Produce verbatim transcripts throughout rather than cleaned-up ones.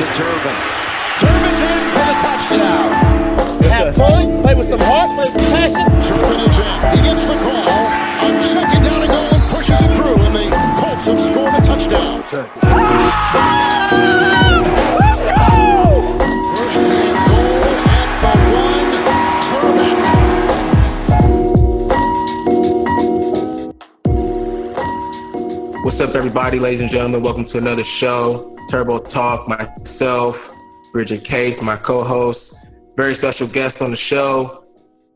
To Durbin. Durbin's in for the touchdown. Have fun, play with some heart, play with passion. Durbin is in. He gets the call on second down and goal and pushes it through, and the Colts have scored a touchdown. Check. Let's go! First and goal at the one. Durbin. What's up, everybody, ladies and gentlemen? Welcome to another show. Turbo Talk, myself, Bridget Case, my co-host, very special guest on the show,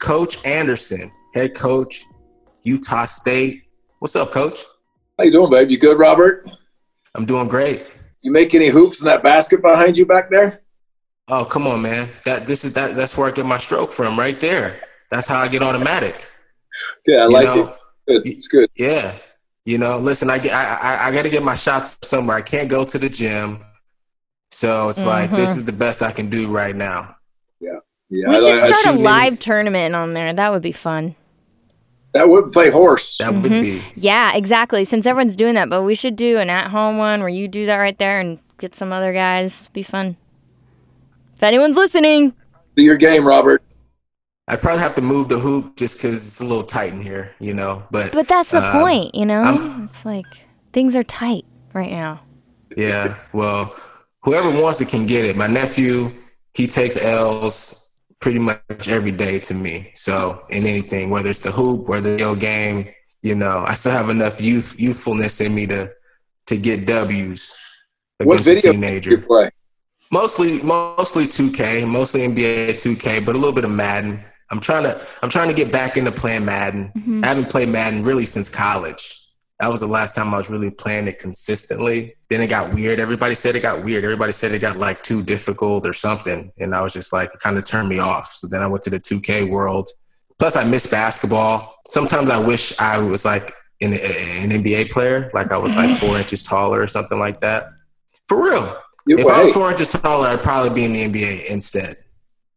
Coach Anderson, head coach, Utah State. What's up, Coach? How you doing, babe? You good, Robert? I'm doing great. You make any hoops in that basket behind you back there? Oh, come on, man. That this is that that's where I get my stroke from, right there. That's how I get automatic. Yeah, I you like know? it. Good. It's good. Yeah. You know, listen, I, get, I, I, I got to get my shots somewhere. I can't go to the gym. So it's mm-hmm. like, this is the best I can do right now. Yeah. yeah. We I, should I, start I a live maybe. tournament on there. That would be fun. That would play horse. That mm-hmm. would be. Yeah, exactly. Since everyone's doing that, but we should do an at-home one where you do that right there and get some other guys. It'd be fun. If anyone's listening. Do your game, Robert. I'd probably have to move the hoop just because it's a little tight in here, you know. But but that's the um, point, you know? I'm, it's like things are tight right now. Yeah, well, whoever wants it can get it. My nephew, he takes L's pretty much every day to me. So in anything, whether it's the hoop or the video game, you know, I still have enough youth youthfulness in me to to get W's against a teenager. What video do you play? Mostly, mostly two K, mostly N B A two K, but a little bit of Madden. I'm trying to I'm trying to get back into playing Madden. Mm-hmm. I haven't played Madden really since college. That was the last time I was really playing it consistently. Then it got weird. Everybody said it got weird. Everybody said it got like too difficult or something. And I was just like, it kind of turned me off. So then I went to the two K world. Plus I miss basketball. Sometimes I wish I was like an, an N B A player. Like I was like four inches taller or something like that. For real. You're if right. I was four inches taller, I'd probably be in the N B A instead.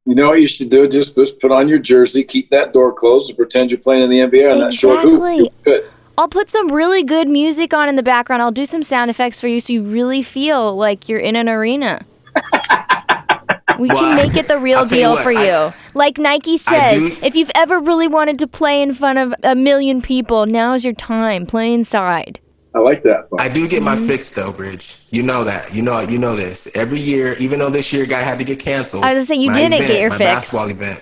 You know what you should do? Just, just put on your jersey, keep that door closed, and pretend you're playing in the N B A on exactly. that short hoop. Good. I'll put some really good music on in the background. I'll do some sound effects for you so you really feel like you're in an arena. We well, can make it the real deal you what, for you. I, like Nike says, if you've ever really wanted to play in front of a million people, now's your time. Play inside. I like that. But. I do get my mm-hmm. fix though, Bridge. You know that. You know you know this. Every year, even though this year guy had to get canceled. I was gonna say you didn't event, get your my fix. My basketball event.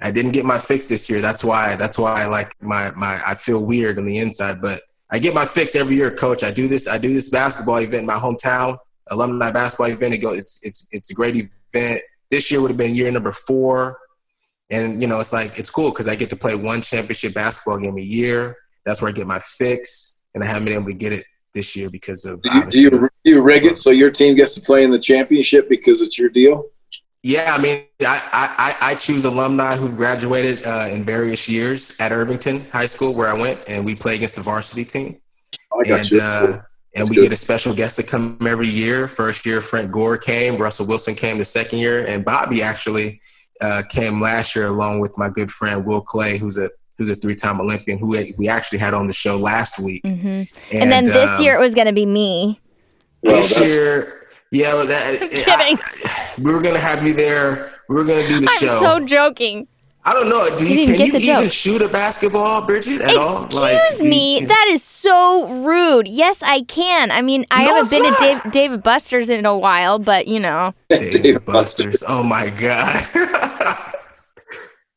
I didn't get my fix this year. That's why. That's why I like my my. I feel weird on the inside, but I get my fix every year, Coach. I do this. I do this basketball event in my hometown, alumni basketball event. It goes. It's it's it's a great event. This year would have been year number four, and you know it's like it's cool because I get to play one championship basketball game a year. That's where I get my fix. And I haven't been able to get it this year because of. Do you, do you, do you rig it so your team gets to play in the championship because it's your deal? Yeah, I mean, I I, I choose alumni who've graduated uh, in various years at Irvington High School where I went, and we play against the varsity team. Oh, I got and, you. Uh, cool. And we good. Get a special guest to come every year. First year, Frank Gore came, Russell Wilson came the second year, and Bobby actually uh, came last year along with my good friend Will Clay, who's a who's a three-time Olympian, who we actually had on the show last week. Mm-hmm. And, and then this um, year it was going to be me. Well, this year, yeah. Well, that, I'm kidding. I, we were going to have you there. We were going to do the I'm show. I'm so joking. I don't know. Do you, you can you even joke. shoot a basketball, Bridget, at Excuse all? Excuse like, me. You, that is so rude. Yes, I can. I mean, I no, haven't been not. at Dave, David Buster's in a while, but, you know. David Buster's. Oh, my God.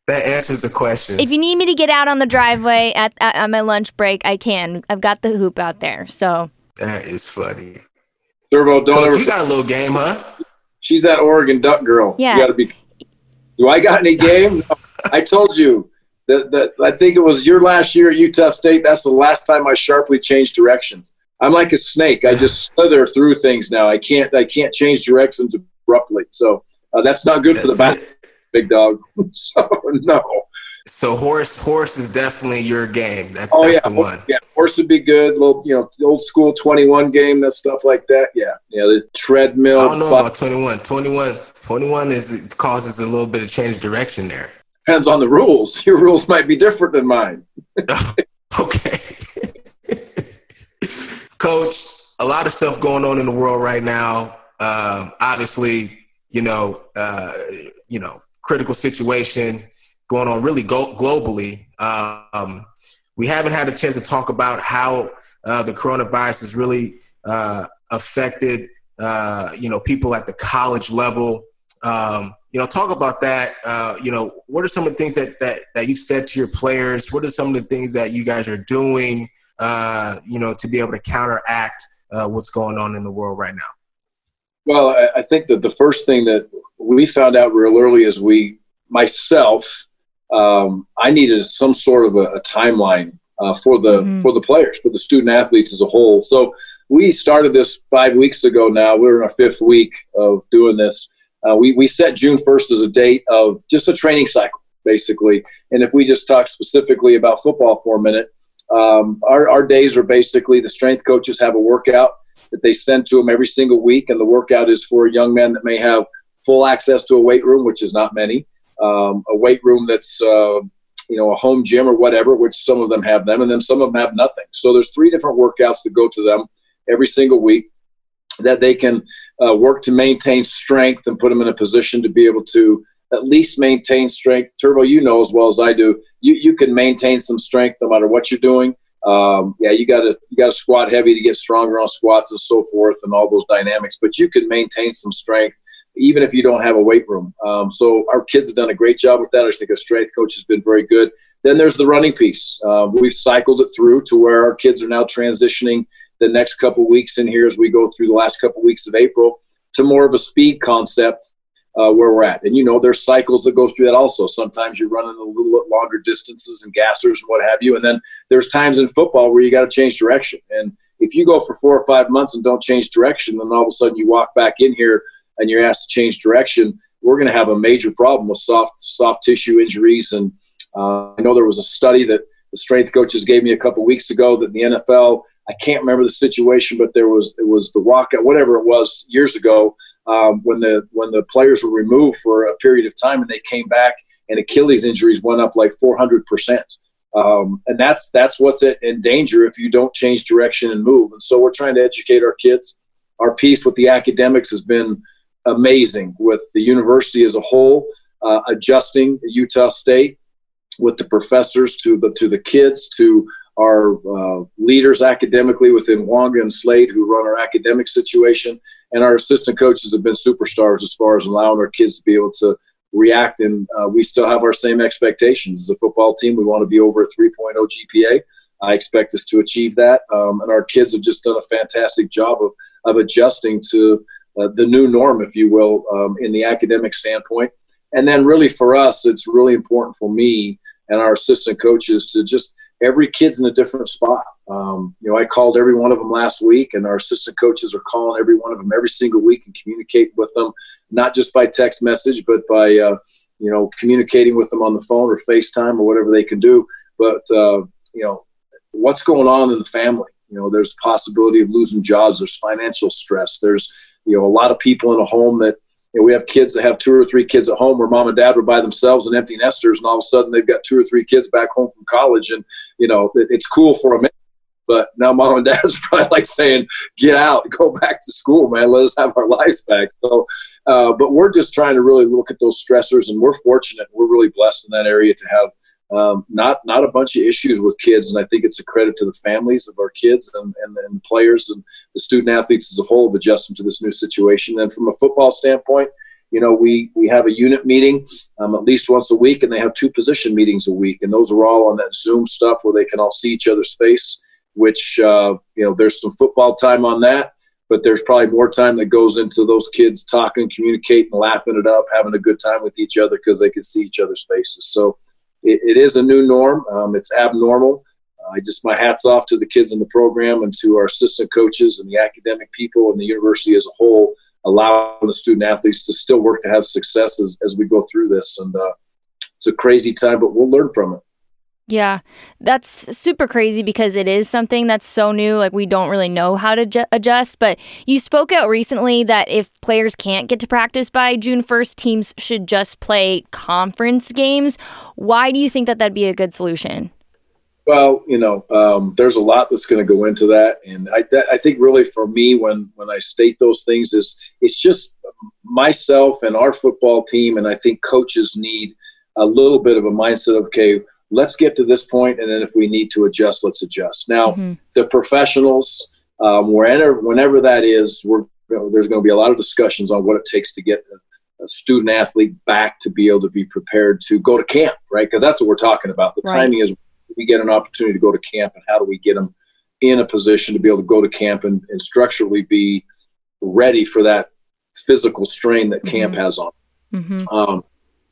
That answers the question. If you need me to get out on the driveway at, at, at my lunch break, I can. I've got the hoop out there, so. That is funny. Turbo, don't Coach, ever. You got a little game, huh? She's that Oregon Duck girl. Yeah. You gotta be. Do I got any game? No. I told you that, that I think it was your last year at Utah State. That's the last time I sharply changed directions. I'm like a snake. I just slither through things now. I can't I can't change directions abruptly. So uh, that's not good that's for the back, big dog. So no. So horse horse is definitely your game. That's, oh, that's yeah. the one. Yeah, horse would be good. Little, you know, old school twenty-one game, that stuff like that. Yeah, yeah. The treadmill. I don't know about twenty-one. twenty-one, twenty-one is it causes a little bit of change direction there. Depends on the rules. Your rules might be different than mine. Okay. Coach, a lot of stuff going on in the world right now. Um, obviously, you know, uh, you know, critical situation going on really go- globally. Um, we haven't had a chance to talk about how uh, the coronavirus has really uh, affected, uh, you know, people at the college level. Um, you know, talk about that. Uh, you know, what are some of the things that, that, that you've said to your players? What are some of the things that you guys are doing, uh, you know, to be able to counteract uh, what's going on in the world right now? Well, I, I think that the first thing that we found out real early is we, myself, um, I needed some sort of a, a timeline uh, for the mm-hmm. for the players, for the student athletes as a whole. So we started this five weeks ago now. We're in our fifth week of doing this. Uh, we, we set June first as a date of just a training cycle, basically. And if we just talk specifically about football for a minute, um, our, our days are basically the strength coaches have a workout that they send to them every single week, and the workout is for a young man that may have full access to a weight room, which is not many, um, a weight room that's, uh, you know, a home gym or whatever, which some of them have them, and then some of them have nothing. So there's three different workouts that go to them every single week that they can uh, work to maintain strength and put them in a position to be able to at least maintain strength. Turbo, you know as well as I do, you you can maintain some strength no matter what you're doing. Um, yeah, you gotta you gotta squat heavy to get stronger on squats and so forth and all those dynamics, but you can maintain some strength even if you don't have a weight room. Um, so our kids have done a great job with that. I think our strength coach has been very good. Then there's the running piece. Uh, we've cycled it through to where our kids are now transitioning the next couple weeks in here as we go through the last couple weeks of April to more of a speed concept uh, where we're at. And, you know, there's cycles that go through that also. Sometimes you're running a little bit longer distances and gassers and what have you. And then there's times in football where you got to change direction. And if you go for four or five months and don't change direction, then all of a sudden you walk back in here and you're asked to change direction, we're going to have a major problem with soft soft tissue injuries. And uh, I know there was a study that the strength coaches gave me a couple weeks ago that the N F L – I can't remember the situation, but there was it was the walkout, whatever it was, years ago um, when the when the players were removed for a period of time and they came back and Achilles injuries went up like four hundred percent. Um, and that's that's what's in danger if you don't change direction and move. And so we're trying to educate our kids. Our piece with the academics has been amazing with the university as a whole, uh, adjusting Utah State with the professors to the to the kids to our uh, leaders academically within Wonga and Slade who run our academic situation, and our assistant coaches have been superstars as far as allowing our kids to be able to react. And uh, we still have our same expectations. As a football team, we want to be over a three point oh G P A. I expect us to achieve that. Um, and our kids have just done a fantastic job of, of adjusting to uh, the new norm, if you will, um, in the academic standpoint. And then really for us, it's really important for me and our assistant coaches to just – every kid's in a different spot. Um, you know, I called every one of them last week, and our assistant coaches are calling every one of them every single week and communicating with them, not just by text message, but by, uh, you know, communicating with them on the phone or FaceTime or whatever they can do. But, uh, you know, what's going on in the family? You know, there's possibility of losing jobs. There's financial stress. There's, you know, a lot of people in a home that, you know, we have kids that have two or three kids at home where mom and dad were by themselves and empty nesters, and all of a sudden they've got two or three kids back home from college. And, you know, it, it's cool for a minute, but now mom and dad's probably like saying, get out, go back to school, man. Let us have our lives back. So, uh, but we're just trying to really look at those stressors, and we're fortunate. We're really blessed in that area to have um, not not a bunch of issues with kids, and I think it's a credit to the families of our kids and, and, and the players and the student athletes as a whole of adjusting to this new situation. And from a football standpoint, you know, we, we have a unit meeting um, at least once a week, and they have two position meetings a week, and those are all on that Zoom stuff where they can all see each other's face, which, uh, you know, there's some football time on that, but there's probably more time that goes into those kids talking, communicating, laughing it up, having a good time with each other because they can see each other's faces. So, It, it is a new norm. Um, it's abnormal. I just, my hat's off to the kids in the program and to our assistant coaches and the academic people and the university as a whole, allowing the student athletes to still work to have success as, as we go through this. And uh, it's a crazy time, but we'll learn from it. Yeah, that's super crazy because it is something that's so new. Like, we don't really know how to ju- adjust. But you spoke out recently that if players can't get to practice by June first, teams should just play conference games. Why do you think that that'd be a good solution? Well, you know, um, there's a lot that's going to go into that. And I, that, I think really for me, when, when I state those things, is it's just myself and our football team, and I think coaches need a little bit of a mindset of, okay, let's get to this point, and then if we need to adjust, let's adjust. Now, mm-hmm. the professionals, um, whenever, whenever that is, we're, there's going to be a lot of discussions on what it takes to get a student-athlete back to be able to be prepared to go to camp, right? Because that's what we're talking about. The right. timing is we get an opportunity to go to camp, and how do we get them in a position to be able to go to camp and, and structurally be ready for that physical strain that mm-hmm. camp has on them. Mm-hmm. Um,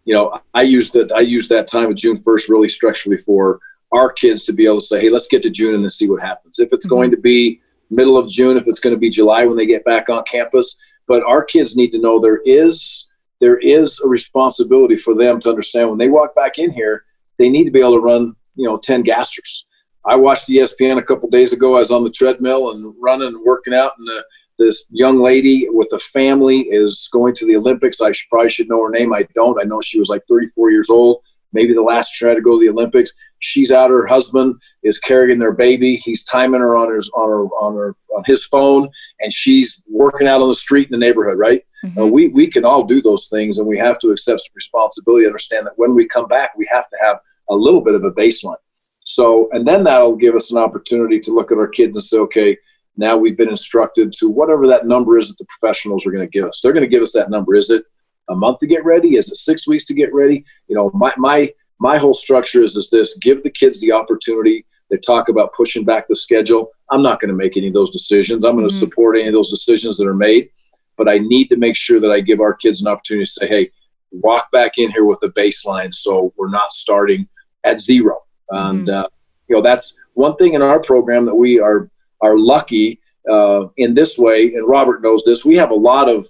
You know, I use that I use that time of June first really structurally for our kids to be able to say, hey, let's get to June and then see what happens. If it's mm-hmm. going to be middle of June, if it's going to be July when they get back on campus. But our kids need to know there is there is a responsibility for them to understand when they walk back in here, they need to be able to run, you know, ten gasters. I watched E S P N a couple days ago. I was on the treadmill and running and working out, and the this young lady with a family is going to the Olympics. I should, probably should know her name. I don't. I know she was like thirty-four years old, maybe the last year to go to the Olympics. She's out. Her husband is carrying their baby. He's timing her on his on her on her on his phone, and she's working out on the street in the neighborhood. Right? Mm-hmm. Uh, we we can all do those things, and we have to accept some responsibility. Understand that when we come back, we have to have a little bit of a baseline. So, and then that'll give us an opportunity to look at our kids and say, okay. Now we've been instructed to whatever that number is that the professionals are going to give us. They're going to give us that number. Is it a month to get ready? Is it six weeks to get ready? You know, my my my whole structure is, is this, give the kids the opportunity. They talk about pushing back the schedule. I'm not going to make any of those decisions. I'm going to mm-hmm. support any of those decisions that are made, but I need to make sure that I give our kids an opportunity to say, hey, walk back in here with a baseline so we're not starting at zero. Mm-hmm. And, uh, you know, that's one thing in our program that we are – are lucky uh, in this way, and Robert knows this, we have a lot of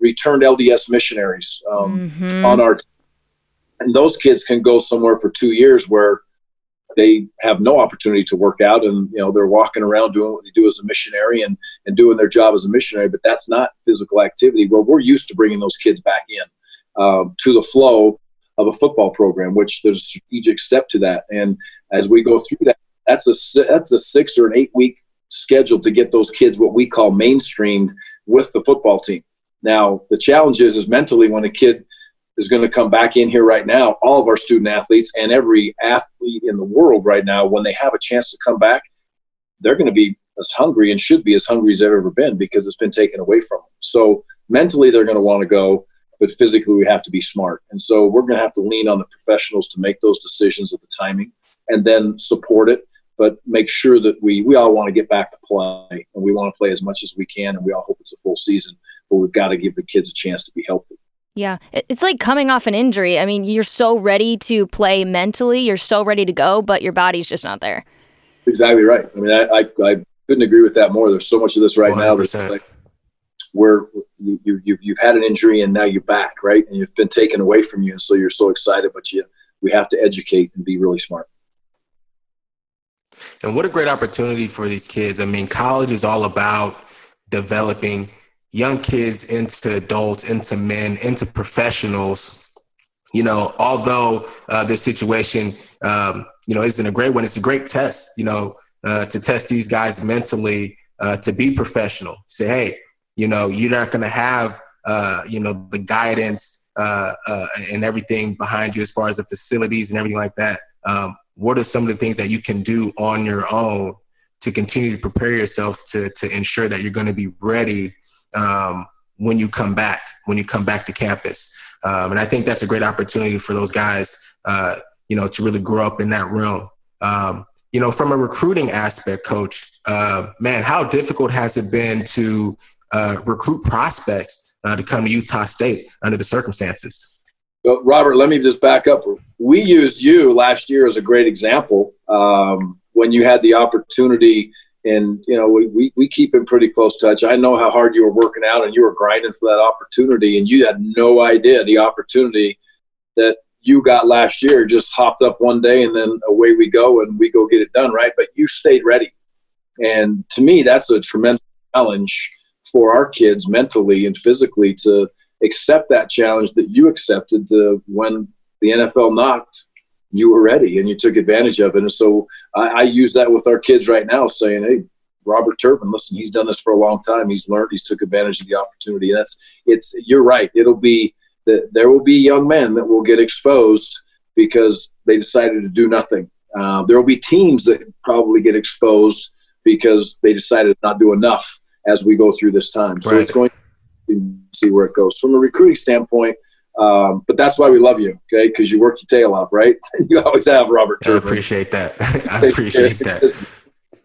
returned L D S missionaries um, mm-hmm. on our team. And those kids can go somewhere for two years where they have no opportunity to work out, and you know they're walking around doing what they do as a missionary and, and doing their job as a missionary, but that's not physical activity. Well, we're used to bringing those kids back in um, to the flow of a football program, which there's a strategic step to that. And as we go through that, that's a, that's a six or an eight-week scheduled to get those kids what we call mainstreamed with the football team. Now, the challenge is, is mentally when a kid is going to come back in here right now, all of our student athletes and every athlete in the world right now, when they have a chance to come back, they're going to be as hungry and should be as hungry as they've ever been because it's been taken away from them. So mentally they're going to want to go, but physically we have to be smart. And so we're going to have to lean on the professionals to make those decisions of the timing and then support it. But make sure that we, we all want to get back to play, and we want to play as much as we can, and we all hope it's a full season, but we've got to give the kids a chance to be healthy. Yeah. It's like coming off an injury. I mean, you're so ready to play mentally. You're so ready to go, but your body's just not there. Exactly right. I mean, I I, I couldn't agree with that more. There's so much of this right one hundred percent. Now like where you, you, you've, you've had an injury and now you're back, right? And you've been taken away from you, and so you're so excited, but you we have to educate and be really smart. And what a great opportunity for these kids. I mean, college is all about developing young kids into adults, into men, into professionals. You know, although uh, this situation, um, you know, isn't a great one, it's a great test, you know, uh, to test these guys mentally, uh, to be professional. Say, hey, you know, you're not going to have, uh, you know, the guidance uh, uh, and everything behind you as far as the facilities and everything like that. Um, What are some of the things that you can do on your own to continue to prepare yourself to to ensure that you're going to be ready um, when you come back, when you come back to campus? Um, and I think that's a great opportunity for those guys, uh, you know, to really grow up in that realm. Um, you know, from a recruiting aspect, Coach, uh, man, how difficult has it been to uh, recruit prospects uh, to come to Utah State under the circumstances? Well, Robert, let me just back up. We used you last year as a great example. Um, when you had the opportunity. And, you know, we, we, we keep in pretty close touch. I know how hard you were working out and you were grinding for that opportunity, and you had no idea the opportunity that you got last year just hopped up one day and then away we go and we go get it done, right? But you stayed ready. And to me, that's a tremendous challenge for our kids mentally and physically to accept that challenge that you accepted to when the N F L knocked. You were ready and you took advantage of it. And so I, I use that with our kids right now, saying, hey, Robert Turbin, listen, he's done this for a long time. He's learned, he's took advantage of the opportunity. And that's, it's, you're right. It'll be that there will be young men that will get exposed because they decided to do nothing. Uh, there will be teams that probably get exposed because they decided to not do enough as we go through this time. So right. It's going to see where it goes from a recruiting standpoint. Um, but that's why we love you, okay? Because you work your tail off, right? You always have, Robert. I appreciate that. I appreciate that.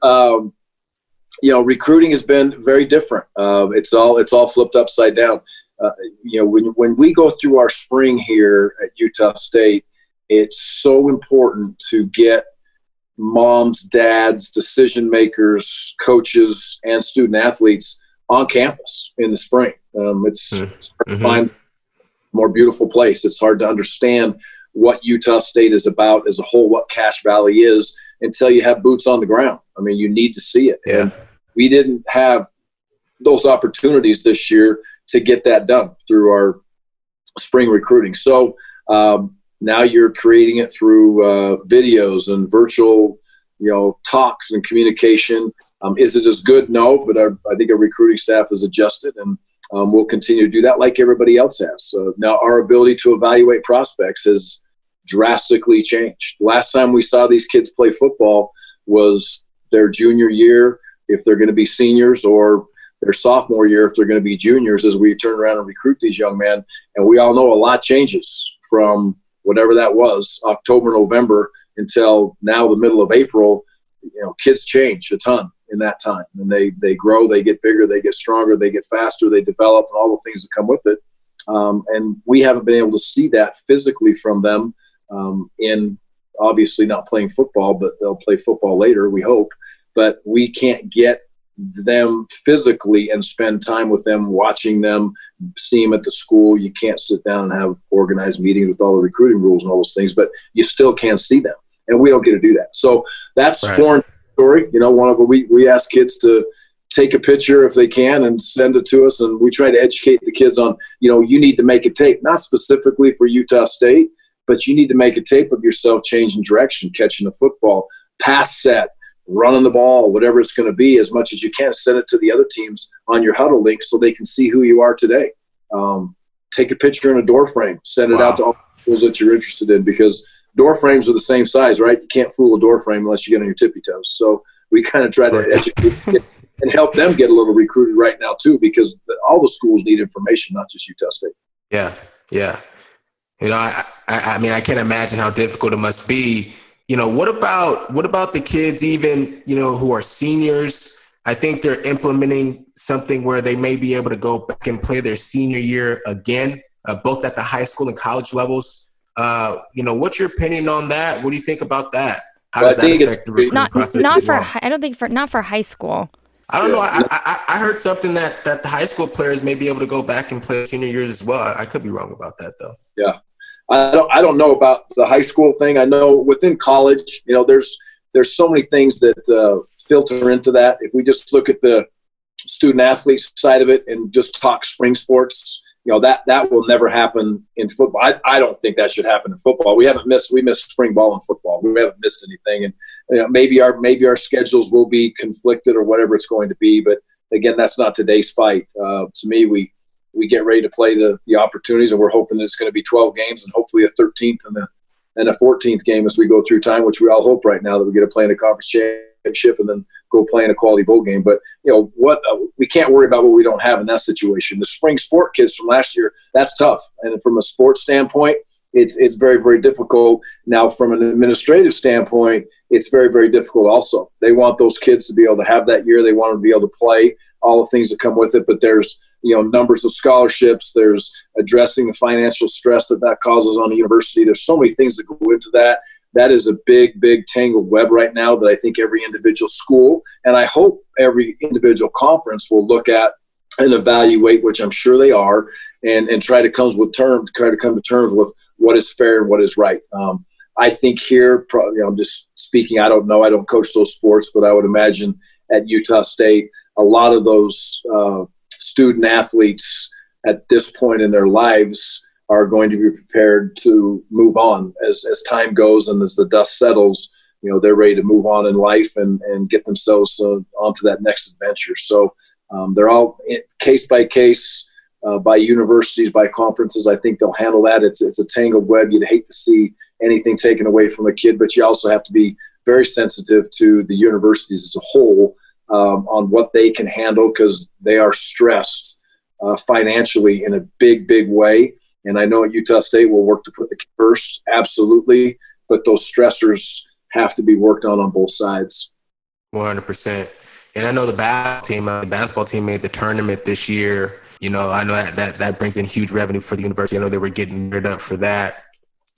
um, you know, recruiting has been very different. Uh, it's all it's all flipped upside down. Uh, you know, when when we go through our spring here at Utah State, it's so important to get moms, dads, decision makers, coaches, and student athletes on campus in the spring. Um, it's, mm-hmm. it's hard to find more beautiful place. It's hard to understand what Utah State is about as a whole, what Cache Valley is, until you have boots on the ground. I mean, you need to see it. Yeah. And we didn't have those opportunities this year to get that done through our spring recruiting. So um, now you're creating it through uh, videos and virtual, you know, talks and communication. Um, is it as good? No, but our, I think our recruiting staff has adjusted, and Um, we'll continue to do that like everybody else has. So now our ability to evaluate prospects has drastically changed. Last time we saw these kids play football was their junior year, if they're going to be seniors, or their sophomore year, if they're going to be juniors, as we turn around and recruit these young men. And we all know a lot changes from whatever that was, October, November, until now the middle of April. You know, kids change a ton in that time, and they they grow, they get bigger, they get stronger, they get faster, they develop, and all the things that come with it. Um, and we haven't been able to see that physically from them um, in obviously not playing football, but they'll play football later, we hope. But we can't get them physically and spend time with them, watching them, see them at the school. You can't sit down and have organized meetings with all the recruiting rules and all those things, but you still can see them, and we don't get to do that. So that's right. Foreign story. You know, one of we we ask kids to take a picture if they can and send it to us, and we try to educate the kids on, you know, you need to make a tape, not specifically for Utah State, but you need to make a tape of yourself changing direction, catching the football, pass set, running the ball, whatever it's going to be, as much as you can. Send it to the other teams on your huddle link so they can see who you are today. Um, take a picture in a door frame, send it wow. out to all the schools that you're interested in, because door frames are the same size, right? You can't fool a door frame unless you get on your tippy toes. So we kind of try to educate and help them get a little recruited right now too, because all the schools need information, not just Utah State. Yeah, yeah. You know, I, I, I mean, I can't imagine how difficult it must be. You know, what about what about the kids even, you know, who are seniors? I think they're implementing something where they may be able to go back and play their senior year again, uh, both at the high school and college levels. Uh, you know, what's your opinion on that? What do you think about that? How does that affect the recruiting process? Not for, I don't think for, not for high school. I don't know. I, I I heard something that that the high school players may be able to go back and play senior years as well. I, I could be wrong about that though. Yeah, I don't I don't know about the high school thing. I know within college, you know, there's there's so many things that uh, filter into that. If we just look at the student athlete side of it and just talk spring sports. You know, that that will never happen in football. I, I don't think that should happen in football. We haven't missed we missed spring ball in football. We haven't missed anything, and you know, maybe our maybe our schedules will be conflicted or whatever it's going to be. But again, that's not today's fight. Uh, to me, we we get ready to play the the opportunities, and we're hoping that it's going to be twelve games and hopefully a thirteenth and a and a fourteenth game as we go through time, which we all hope right now that we get to play in a conference championship and then go play in a quality bowl game. But you know what, uh, we can't worry about what we don't have in that situation. The spring sport kids from last year, that's tough, and from a sports standpoint, it's it's very very difficult. Now from an administrative standpoint, it's very very difficult also. They want those kids to be able to have that year. They want them to be able to play, all the things that come with it. But there's, you know, numbers of scholarships, there's addressing the financial stress that that causes on the university. There's so many things that go into that. that is a big, big tangled web right now that I think every individual school, and I hope every individual conference, will look at and evaluate, which I'm sure they are, and, and try to comes with term, try to come to terms with what is fair and what is right. Um, I think here, probably, you know, I'm just speaking, I don't know, I don't coach those sports, but I would imagine at Utah State, a lot of those uh, student athletes at this point in their lives are going to be prepared to move on as, as time goes and as the dust settles. You know, they're ready to move on in life and, and get themselves uh, onto that next adventure. So um, they're all case by case, uh, by universities, by conferences. I think they'll handle that. It's, it's a tangled web. You'd hate to see anything taken away from a kid, but you also have to be very sensitive to the universities as a whole um, on what they can handle, because they are stressed uh, financially in a big, big way. And I know at Utah State we'll work to put the kid first, absolutely, but those stressors have to be worked on on both sides. one hundred percent. And I know the basketball team, the basketball team made the tournament this year. You know, I know that, that that brings in huge revenue for the university. I know they were getting geared up for that.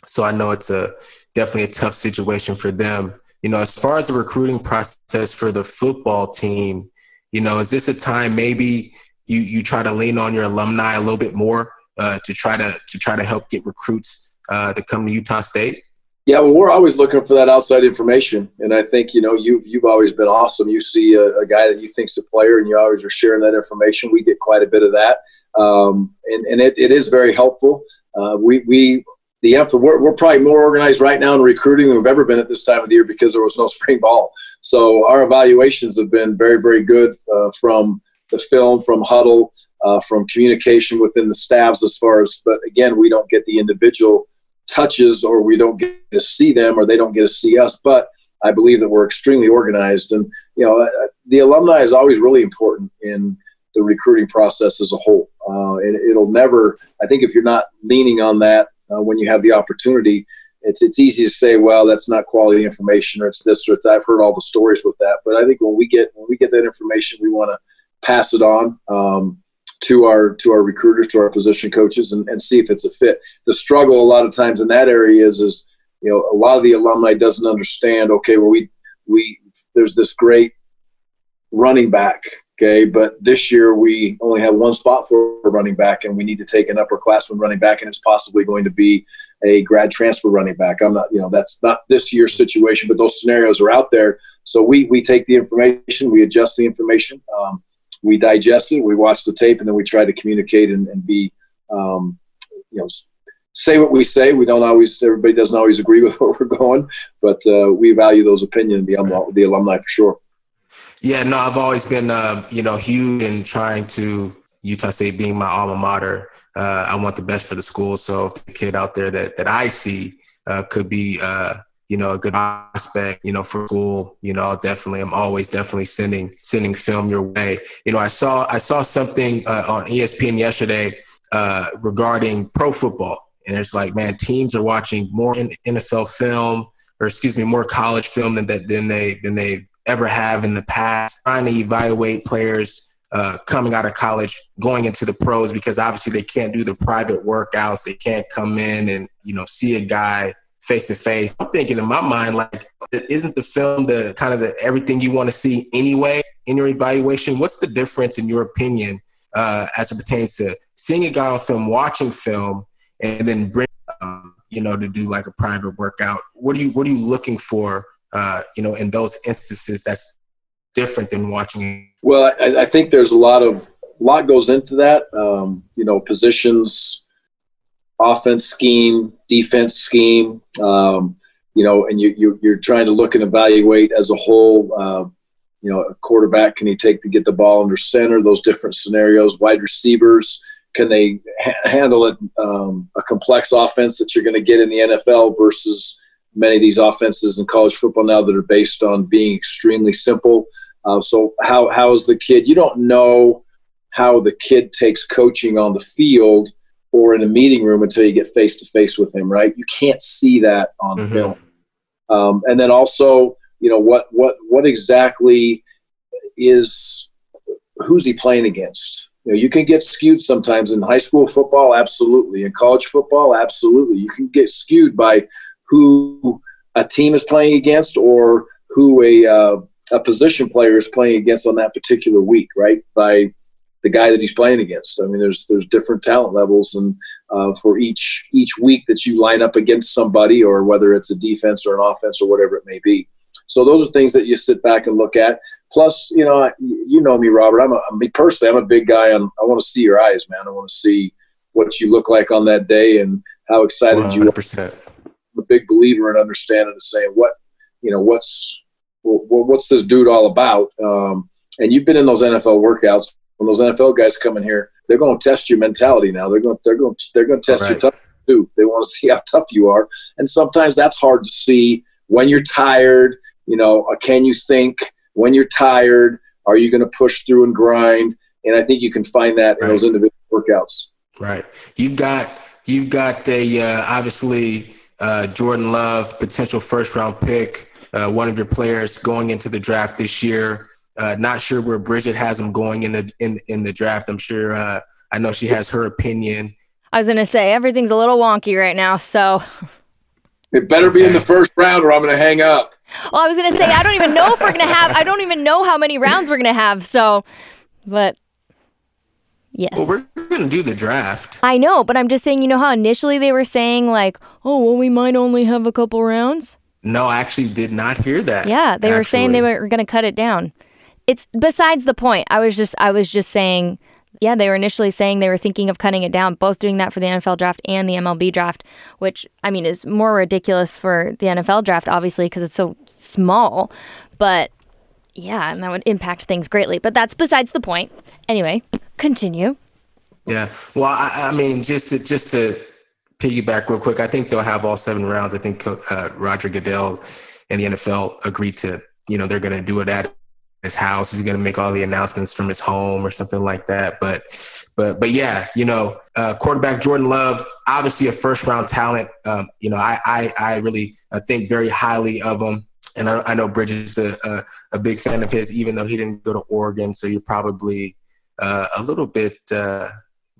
So I know it's a definitely a tough situation for them. You know, as far as the recruiting process for the football team, you know, is this a time maybe you, you try to lean on your alumni a little bit more uh, to try to to try to help get recruits uh, to come to Utah State? Yeah, well, we're always looking for that outside information. And I think, you know, you, you've always been awesome. You see a, a guy that you think's a player and you always are sharing that information. We get quite a bit of that. Um, and and it, it is very helpful. Uh, we we the we're, we're probably more organized right now in recruiting than we've ever been at this time of the year because there was no spring ball. So our evaluations have been very, very good uh, from the film, from huddle, uh, from communication within the staffs as far as, but again, we don't get the individual touches, or we don't get to see them, or they don't get to see us. But I believe that we're extremely organized, and you know, the alumni is always really important in the recruiting process as a whole. Uh, and it'll never, I think, if you're not leaning on that uh, when you have the opportunity, it's it's easy to say, well, that's not quality information, or it's this or it's that. I've heard all the stories with that, but I think when we get when we get that information, we want to pass it on. Um, to our to our recruiters, to our position coaches, and, and see if it's a fit. The struggle a lot of times in that area is, is you know, a lot of the alumni doesn't understand, okay, well, we we there's this great running back, okay, but this year we only have one spot for a running back, and we need to take an upperclassman running back, and it's possibly going to be a grad transfer running back. I'm not, you know, that's not this year's situation, but those scenarios are out there. So we, we take the information, we adjust the information, um, we digest it, we watch the tape, and then we try to communicate and, and be, um, you know, say what we say. We don't always, everybody doesn't always agree with where we're going, but uh, we value those opinions, the, um, the alumni for sure. Yeah, no, I've always been, uh, you know, huge in trying to, Utah State being my alma mater, uh, I want the best for the school. So if the kid out there that, that I see uh, could be, uh, you know, a good prospect, you know, for school, you know, I'll definitely, I'm always definitely sending, sending film your way. You know, I saw, I saw something uh, on E S P N yesterday uh, regarding pro football. And it's like, man, teams are watching more N F L film, or excuse me, more college film than that, than they, than they ever have in the past, trying to evaluate players Uh, coming out of college, going into the pros, because obviously they can't do the private workouts. They can't come in and, you know, see a guy face to face. I'm thinking in my mind, like, isn't the film the kind of the everything you want to see anyway in your evaluation? What's the difference, in your opinion, uh, as it pertains to seeing a guy on film, watching film, and then bring, um, you know, to do like a private workout? What are you, what are you looking for, uh, you know, in those instances that's different than watching? Well, I, I think there's a lot of lot goes into that. Um, you know, positions, offense scheme, defense scheme. Um, you know, and you, you you're trying to look and evaluate as a whole. Uh, you know, a quarterback, can he take to get the ball under center? Those different scenarios. Wide receivers, can they ha- handle it, um, a complex offense that you're going to get in the N F L versus many of these offenses in college football now that are based on being extremely simple. Uh, so how how is the kid? You don't know how the kid takes coaching on the field or in a meeting room until you get face-to-face with him, right? You can't see that on mm-hmm. film. Um, and then also, you know, what what what exactly is – who's he playing against? You know, you can get skewed sometimes in high school football, absolutely. In college football, absolutely. You can get skewed by who – a team is playing against or who a uh, a position player is playing against on that particular week, right? By the guy that he's playing against. I mean, there's there's different talent levels, and uh, for each each week that you line up against somebody, or whether it's a defense or an offense or whatever it may be. So those are things that you sit back and look at. Plus, you know, you know me, Robert. I'm a me personally. I'm a big guy, and I want to see your eyes, man. I want to see what you look like on that day and how excited one hundred percent. You are. I'm a big believer in understanding and saying what you know what's what, what's this dude all about. Um, and you've been in those N F L workouts. When those N F L guys come in here, they're going to test your mentality now. They're going, they're going, they're going to test right. your tough too. They want to see how tough you are, and sometimes that's hard to see when you're tired. You know, can you think when you're tired? Are you going to push through and grind? And I think you can find that right. in those individual workouts. Right. You've got you've got the uh, obviously uh, Jordan Love, potential first round pick, uh, one of your players going into the draft this year. Uh, not sure where Bridget has him going in the in in the draft. I'm sure uh, I know she has her opinion. I was gonna say everything's a little wonky right now, so it better okay. be in the first round, or I'm gonna hang up. Well, I was gonna say I don't even know if we're gonna have. I don't even know how many rounds we're gonna have. So, but yes, well, we're gonna do the draft. I know, but I'm just saying. You know how initially they were saying like, oh, well, we might only have a couple rounds. No, I actually did not hear that. Yeah, they actually. were saying they were gonna cut it down. It's besides the point. I was just I was just saying, yeah, they were initially saying they were thinking of cutting it down, both doing that for the N F L draft and the M L B draft, which, I mean, is more ridiculous for the N F L draft, obviously, because it's so small. But, yeah, and that would impact things greatly. But that's besides the point. Anyway, continue. Yeah. Well, I, I mean, just to, just to piggyback real quick, I think they'll have all seven rounds. I think uh, Roger Goodell and the N F L agreed to, you know, they're going to do it at his house. He's going to make all the announcements from his home or something like that. But, but, but yeah, you know, uh, quarterback Jordan Love, obviously a first round talent. Um, you know, I, I, I really uh, think very highly of him. And I, I know Bridget's a, a, a big fan of his, even though he didn't go to Oregon. So you're probably uh, a little bit uh,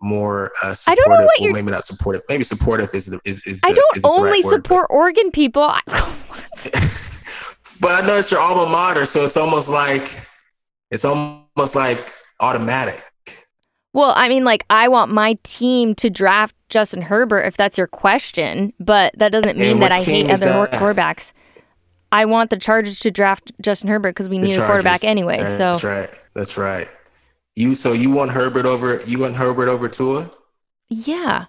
more uh, supportive. I don't know what you're... Well, maybe not supportive. Maybe supportive is the, is, is the, I don't is the only right support word, but... Oregon people. I... But I know it's your alma mater, so it's almost like it's almost like automatic. Well, I mean, like I want my team to draft Justin Herbert, if that's your question. But that doesn't mean that I hate other that? quarterbacks. I want the Chargers to draft Justin Herbert because we the need Chargers. a quarterback anyway. Right. So that's right. That's right. You so you want Herbert over you want Herbert over Tua? Yeah,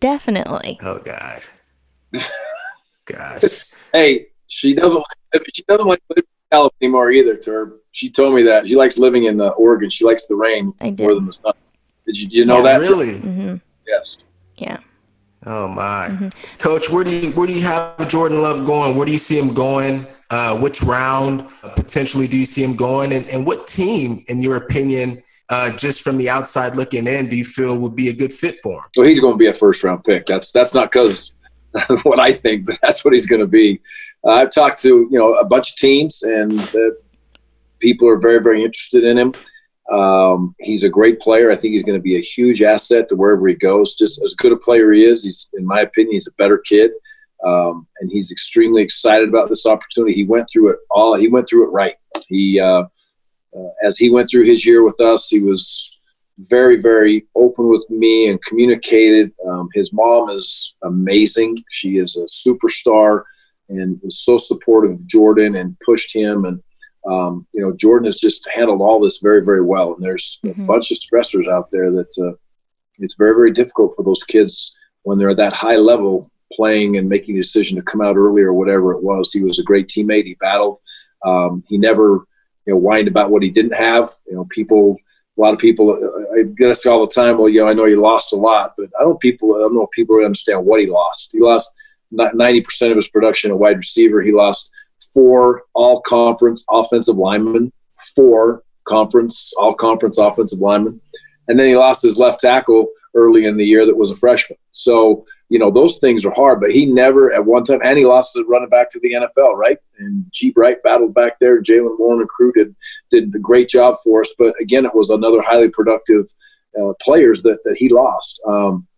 definitely. Oh God, gosh. Hey. She doesn't. She doesn't like living in California anymore either. To her, she told me that she likes living in uh, Oregon. She likes the rain more than the sun. Did you, did you know yeah, that? Really? Mm-hmm. Yes. Yeah. Oh my, mm-hmm. Coach. Where do you where do you have Jordan Love going? Where do you see him going? Uh, which round uh, potentially do you see him going? And and what team, in your opinion, uh, just from the outside looking in, do you feel would be a good fit for him? Well, he's going to be a first round pick. That's that's not because what I think, but that's what he's going to be. Uh, I've talked to, you know, a bunch of teams, and uh, people are very, very interested in him. Um, he's a great player. I think he's going to be a huge asset to wherever he goes. Just as good a player he is, he's, in my opinion, he's a better kid, um, and he's extremely excited about this opportunity. He went through it all. He went through it right. He, uh, uh, as he went through his year with us, he was very, very open with me and communicated. Um, his mom is amazing. She is a superstar. And was so supportive of Jordan and pushed him. And, um, you know, Jordan has just handled all this very, very well. And there's mm-hmm. a bunch of stressors out there that uh, it's very, very difficult for those kids when they're at that high level playing and making a decision to come out early or whatever it was. He was a great teammate. He battled. Um, he never, you know, whined about what he didn't have. You know, people, a lot of people, I guess all the time, well, you know, I know he lost a lot, but I don't people, I don't know if people really understand what he lost. He lost ninety percent of his production at wide receiver. He lost four all-conference offensive linemen, four conference all-conference offensive linemen, and then he lost his left tackle early in the year that was a freshman. So, you know, those things are hard, but he never at one time – and he lost his running back to the N F L, right? And G. Wright battled back there. Jalen Warren recruited, did a great job for us, but, again, it was another highly productive uh, players that, that he lost. Um,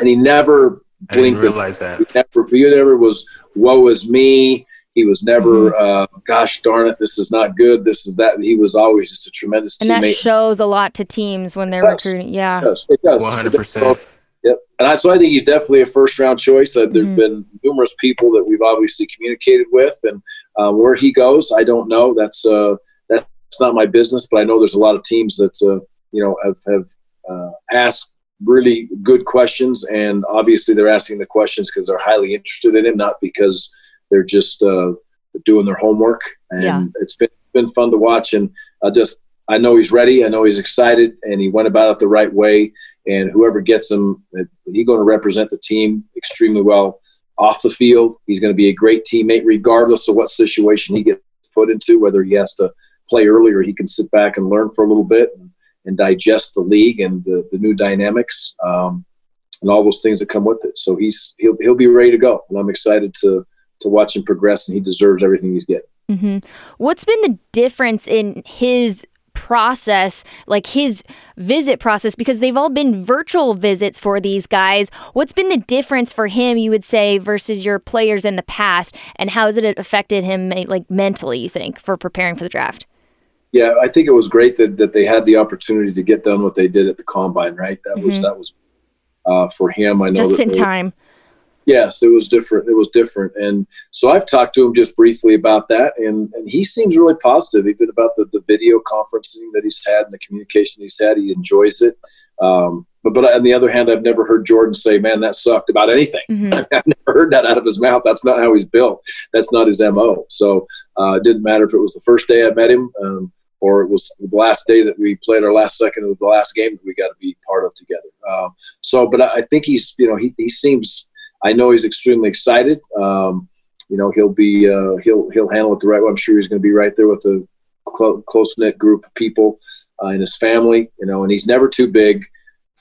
and he never – I didn't realize that. He never, he never was woe is me. He was never, uh, gosh darn it, this is not good, this is that. He was always just a tremendous teammate. And that shows a lot to teams when they're recruiting. Yeah. It does. It does. one hundred percent. Yep. And I, so I think he's definitely a first-round choice. Uh, there's mm-hmm. been numerous people that we've obviously communicated with, and uh, where he goes, I don't know. That's uh, that's not my business, but I know there's a lot of teams that uh, you know have, have uh, asked really good questions, and obviously they're asking the questions because they're highly interested in him, not because they're just uh, doing their homework. And yeah. it's been been fun to watch, and I just I know he's ready. I know he's excited, and he went about it the right way. And whoever gets him, he's going to represent the team extremely well off the field. He's going to be a great teammate regardless of what situation he gets put into, whether he has to play early or he can sit back and learn for a little bit and, and digest the league and the, the new dynamics um, and all those things that come with it. So he's he'll he'll be ready to go, and I'm excited to to watch him progress, and he deserves everything he's getting. Mm-hmm. What's been the difference in his – process, like his visit process, because they've all been virtual visits for these guys? What's been the difference for him, you would say, versus your players in the past, and how has it affected him, like mentally, you think, for preparing for the draft? Yeah, I think it was great that, that they had the opportunity to get done what they did at the combine, right? That mm-hmm. was that was uh, for him. I know just that in they, time. Yes, it was different. It was different, and so I've talked to him just briefly about that, and, and he seems really positive, even about the, the video conferencing that he's had and the communication he's had. He enjoys it. Um, but but on the other hand, I've never heard Jordan say, "Man, that sucked," about anything. Mm-hmm. I've never heard that out of his mouth. That's not how he's built. That's not his M O. So uh, it didn't matter if it was the first day I met him um, or it was the last day that we played our last second of the last game that we got to be part of together. Um, so, but I, I think he's, you know, he he seems. I know he's extremely excited. Um, you know, he'll be uh, he'll he'll handle it the right way. I'm sure he's going to be right there with a cl- close-knit group of people uh, in his family. You know, and he's never too big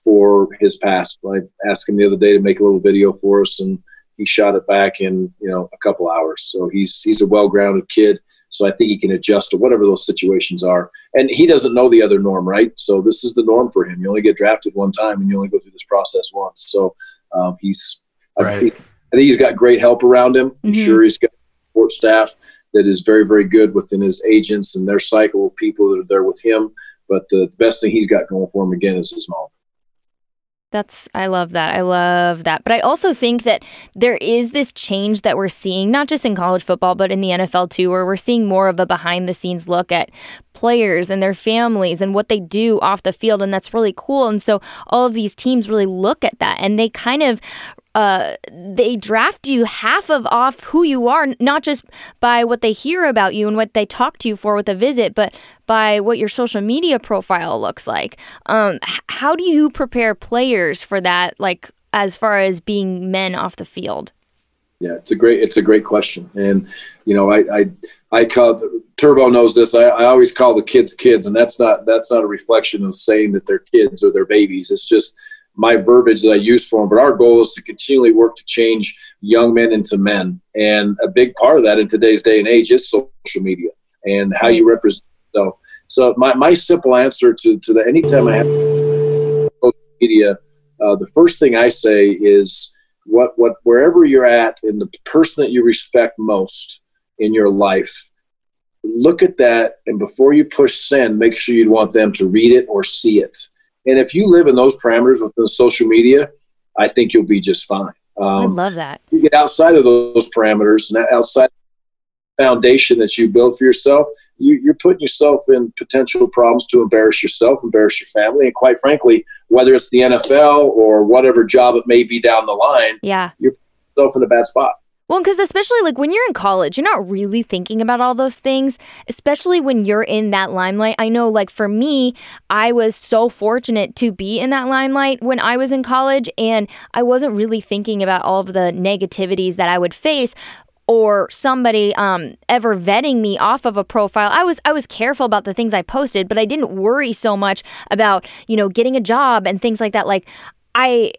for his past. I asked him the other day to make a little video for us, and he shot it back in you know a couple hours. So he's he's a well-grounded kid. So I think he can adjust to whatever those situations are. And he doesn't know the other norm, right? So this is the norm for him. You only get drafted one time, and you only go through this process once. So um, he's Right. I think he's got great help around him. I'm mm-hmm. sure he's got support staff that is very, very good within his agents and their cycle of people that are there with him. But the best thing he's got going for him, again, is his mom. That's, I love that. I love that. But I also think that there is this change that we're seeing, not just in college football, but in the N F L too, where we're seeing more of a behind the scenes look at players and their families and what they do off the field. And that's really cool. And so all of these teams really look at that, and they kind of, Uh, they draft you half of off who you are, not just by what they hear about you and what they talk to you for with a visit, but by what your social media profile looks like. Um, how do you prepare players for that, like as far as being men off the field? Yeah, it's a great it's a great question, and you know, I I, I call Turbo knows this. I, I always call the kids kids, and that's not that's not a reflection of saying that they're kids or they're babies. It's just my verbiage that I use for them, but our goal is to continually work to change young men into men. And a big part of that in today's day and age is social media and how you represent yourself. So my, my simple answer to, to the, anytime I have social media, uh, the first thing I say is what, what, wherever you're at and the person that you respect most in your life, look at that. And before you push send, make sure you'd want them to read it or see it. And if you live in those parameters within social media, I think you'll be just fine. Um, I love that. You get outside of those parameters and outside the foundation that you build for yourself, you, you're putting yourself in potential problems to embarrass yourself, embarrass your family. And quite frankly, whether it's the N F L or whatever job it may be down the line, yeah. you're putting yourself in a bad spot. Well, because especially like when you're in college, you're not really thinking about all those things, especially when you're in that limelight. I know like for me, I was so fortunate to be in that limelight when I was in college, and I wasn't really thinking about all of the negativities that I would face or somebody um, ever vetting me off of a profile. I was I was careful about the things I posted, but I didn't worry so much about, you know, getting a job and things like that. Like I...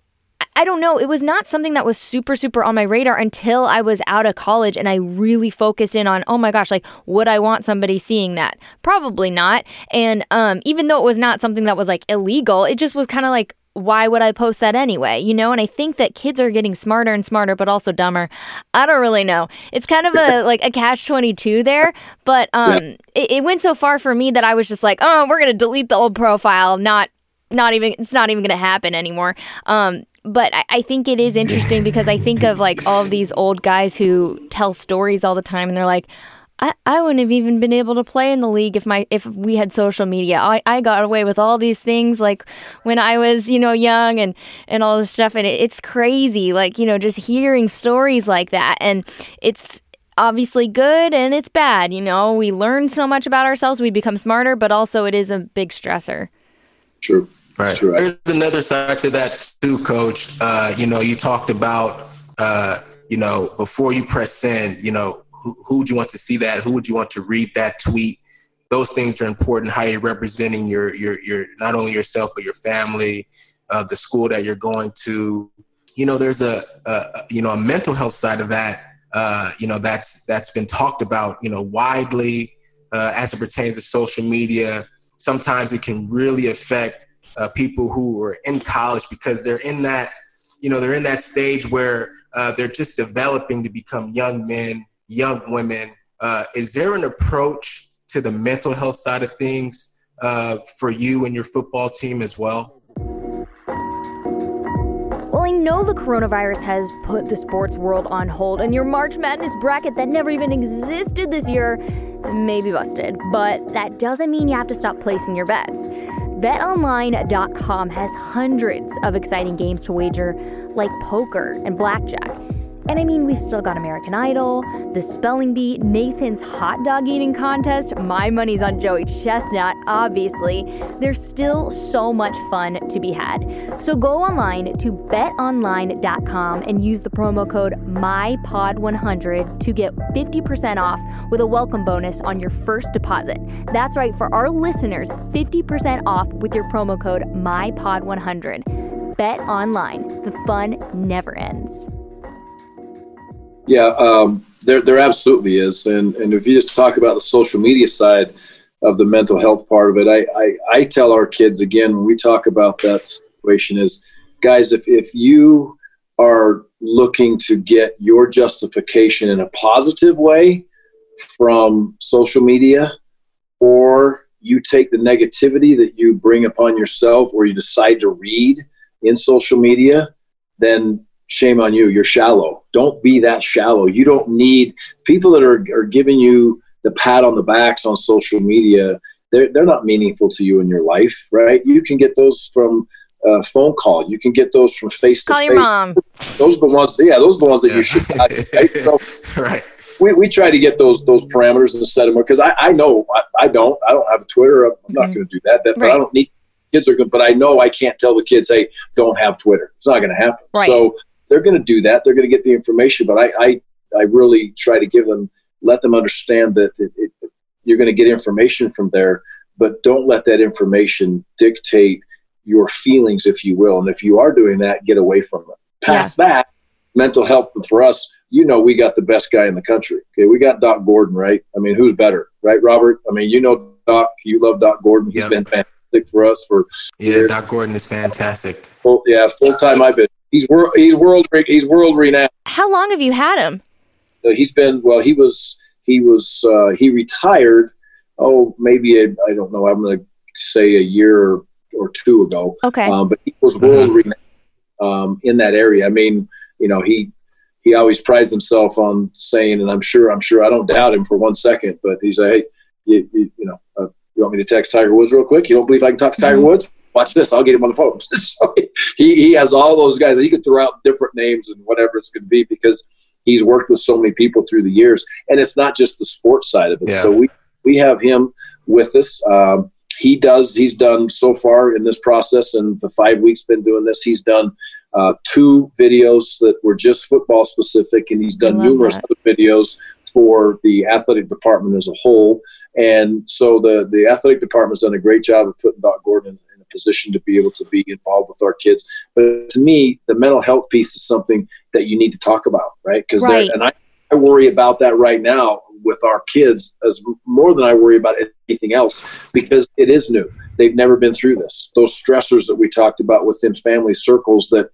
I don't know. It was not something that was super, super on my radar until I was out of college, and I really focused in on, oh my gosh, like, would I want somebody seeing that? Probably not. And um, even though it was not something that was like illegal, it just was kind of like, why would I post that anyway? You know, and I think that kids are getting smarter and smarter, but also dumber. I don't really know. It's kind of a like a catch twenty-two there, but um, yeah. it, it went so far for me that I was just like, oh, we're going to delete the old profile. Not, not even, it's not even going to happen anymore. Um, But I, I think it is interesting because I think of like all of these old guys who tell stories all the time, and they're like, I, I wouldn't have even been able to play in the league if my if we had social media. I, I got away with all these things like when I was, you know, young and, and all this stuff. And it, it's crazy, like, you know, just hearing stories like that. And it's obviously good and it's bad. You know, we learn so much about ourselves. We become smarter, but also it is a big stressor. True. Right. True. There's another side to that too, Coach. Uh, you know, you talked about, uh, you know, before you press send, you know, who, who would you want to see that? Who would you want to read that tweet? Those things are important. How you're representing your, your, your, not only yourself, but your family, uh, the school that you're going to. You know, there's a, a you know, a mental health side of that. Uh, you know, that's, that's been talked about, you know, widely, uh, as it pertains to social media. Sometimes it can really affect Uh, people who are in college because they're in that, you know, they're in that stage where uh, they're just developing to become young men, young women. Uh, is there an approach to the mental health side of things uh, for you and your football team as well? Well, I know the coronavirus has put the sports world on hold, and your March Madness bracket that never even existed this year may be busted, but that doesn't mean you have to stop placing your bets. bet online dot com has hundreds of exciting games to wager, like poker and blackjack. And I mean, we've still got American Idol, the spelling bee, Nathan's hot dog eating contest, my money's on Joey Chestnut, obviously. There's still so much fun to be had. So go online to bet online dot com and use the promo code my pod one hundred to get fifty percent off with a welcome bonus on your first deposit. That's right, for our listeners, fifty percent off with your promo code my pod one hundred. Bet online, the fun never ends. Yeah, um, there there absolutely is. And and if you just talk about the social media side of the mental health part of it, I, I, I tell our kids, again, when we talk about that situation is, guys, if, if you are looking to get your justification in a positive way from social media, or you take the negativity that you bring upon yourself or you decide to read in social media, then shame on you. You're shallow. Don't be that shallow. You don't need people that are, are giving you the pat on the backs on social media. They're, they're not meaningful to you in your life, right? You can get those from a uh, phone call. You can get those from face to face. Call your mom. Those are the ones, yeah, those are the ones that yeah. you should not, right? So right. We, we try to get those those parameters and set them up because I, I know I, I don't. I don't have a Twitter. I'm not mm-hmm. going to do that. that right. But I don't need kids are good. But I know I can't tell the kids, hey, don't have Twitter. It's not going to happen. Right. So they're going to do that. They're going to get the information, but I, I, I really try to give them, let them understand that it, it, you're going to get information from there, but don't let that information dictate your feelings, if you will. And if you are doing that, get away from it. Past yeah. that, mental health for us, you know, we got the best guy in the country. Okay, we got Doc Gordon, right? I mean, who's better, right, Robert? I mean, you know, Doc, you love Doc Gordon. He's yep. been fantastic for us for yeah. years. Doc Gordon is fantastic. Full, yeah, full time. I've been. He's world. He's world. He's world renowned. How long have you had him? He's been. Well, he was. He was. Uh, he retired. Oh, maybe a, I don't know. I'm going to say a year or, or two ago. Okay. Um, but he was world renowned um, in that area. I mean, you know, he he always prides himself on saying, and I'm sure, I'm sure, I don't doubt him for one second. But he's like, hey, you, you, you know, uh, you want me to text Tiger Woods real quick? You don't believe I can talk to Tiger mm-hmm. Woods? Watch this, I'll get him on the phone. So he, he has all those guys. He could throw out different names and whatever it's going to be because he's worked with so many people through the years. And it's not just the sports side of it. Yeah. So we, we have him with us. Um, he does, he's done so far in this process and the five weeks been doing this, he's done uh, two videos that were just football specific, and he's done numerous that. other videos for the athletic department as a whole. And so the, the athletic department's done a great job of putting Doc Gordon position to be able to be involved with our kids. But to me, the mental health piece is something that you need to talk about, right? Because right. and I, I worry about that right now with our kids as more than I worry about anything else because it is new. they've never been through this. Those stressors that we talked about within family circles, that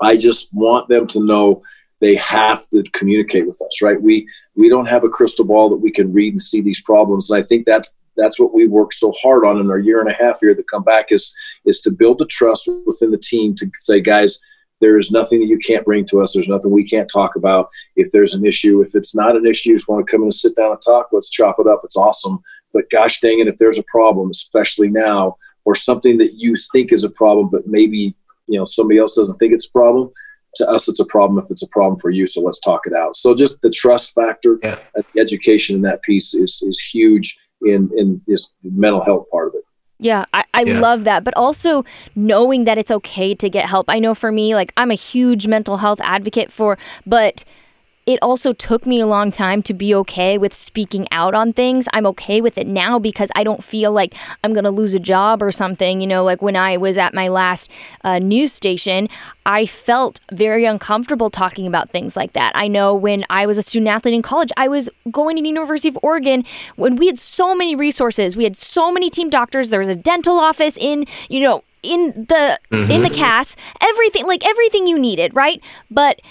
I just want them to know they have to communicate with us, right? We we don't have a crystal ball that we can read and see these problems. And I think that's that's what we work so hard on in our year and a half here to come back is is to build the trust within the team to say, guys, there is nothing that you can't bring to us. There's nothing we can't talk about. If there's an issue, if it's not an issue, you just want to come in and sit down and talk, let's chop it up. It's awesome. But gosh dang it, if there's a problem, especially now, or something that you think is a problem, but maybe, you know, somebody else doesn't think it's a problem, to us it's a problem if it's a problem for you, so let's talk it out. So just the trust factor, yeah. The education in that piece is is huge in, in this mental health part of it. Yeah, I, I yeah. love that. But also knowing that it's okay to get help. I know for me, like, I'm a huge mental health advocate for, but it also took me a long time to be okay with speaking out on things. I'm okay with it now because I don't feel like I'm going to lose a job or something. You know, like when I was at my last uh, news station, I felt very uncomfortable talking about things like that. I know when I was a student athlete in college, I was going to the University of Oregon when we had so many resources. We had so many team doctors. There was a dental office in, you know, in the, mm-hmm. in the C A S, everything, like everything you needed, right? But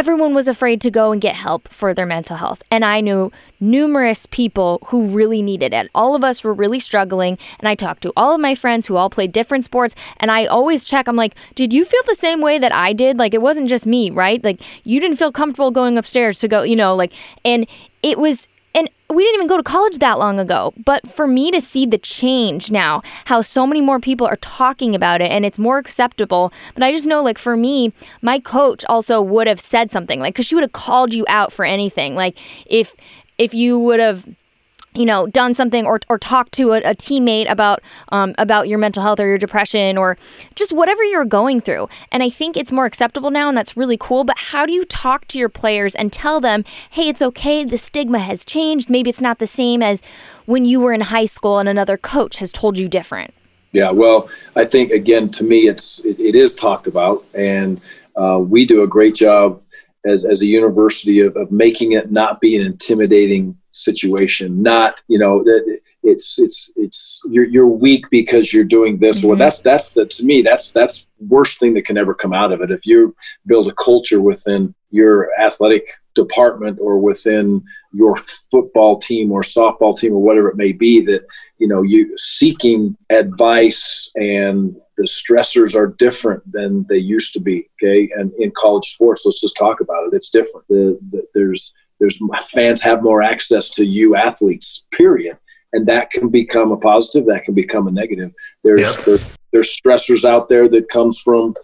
everyone was afraid to go and get help for their mental health. And I knew numerous people who really needed it. All of us were really struggling. And I talked to all of my friends who all played different sports. And I always check. I'm like, did you feel the same way that I did? Like, it wasn't just me, right? Like, you didn't feel comfortable going upstairs to go, you know, like, and it was, and we didn't even go to college that long ago. But for me to see the change now, how so many more people are talking about it and it's more acceptable. But I just know, like, for me, my coach also would have said something, like, because she would have called you out for anything. Like, if if you would have, you know, done something or or talked to a, a teammate about um about your mental health or your depression or just whatever you're going through. And I think it's more acceptable now, and that's really cool. But how do you talk to your players and tell them, hey, it's okay, the stigma has changed. Maybe it's not the same as when you were in high school and another coach has told you different. Yeah, well, I think, again, to me, it's it, it is talked about, and uh, we do a great job as as a university of, of making it not be an intimidating situation, not, you know, that it's it's it's you're you're weak because you're doing this. Mm-hmm. Well, that's that's the to me that's that's worst thing that can ever come out of it. If you build a culture within your athletic department or within your football team or softball team or whatever it may be, that, you know, you seeking advice and the stressors are different than they used to be. Okay, and in college sports, let's just talk about it. It's different. The, the, there's There's fans have more access to you athletes, period. And that can become a positive. That can become a negative. There's yep. there, there's stressors out there that comes from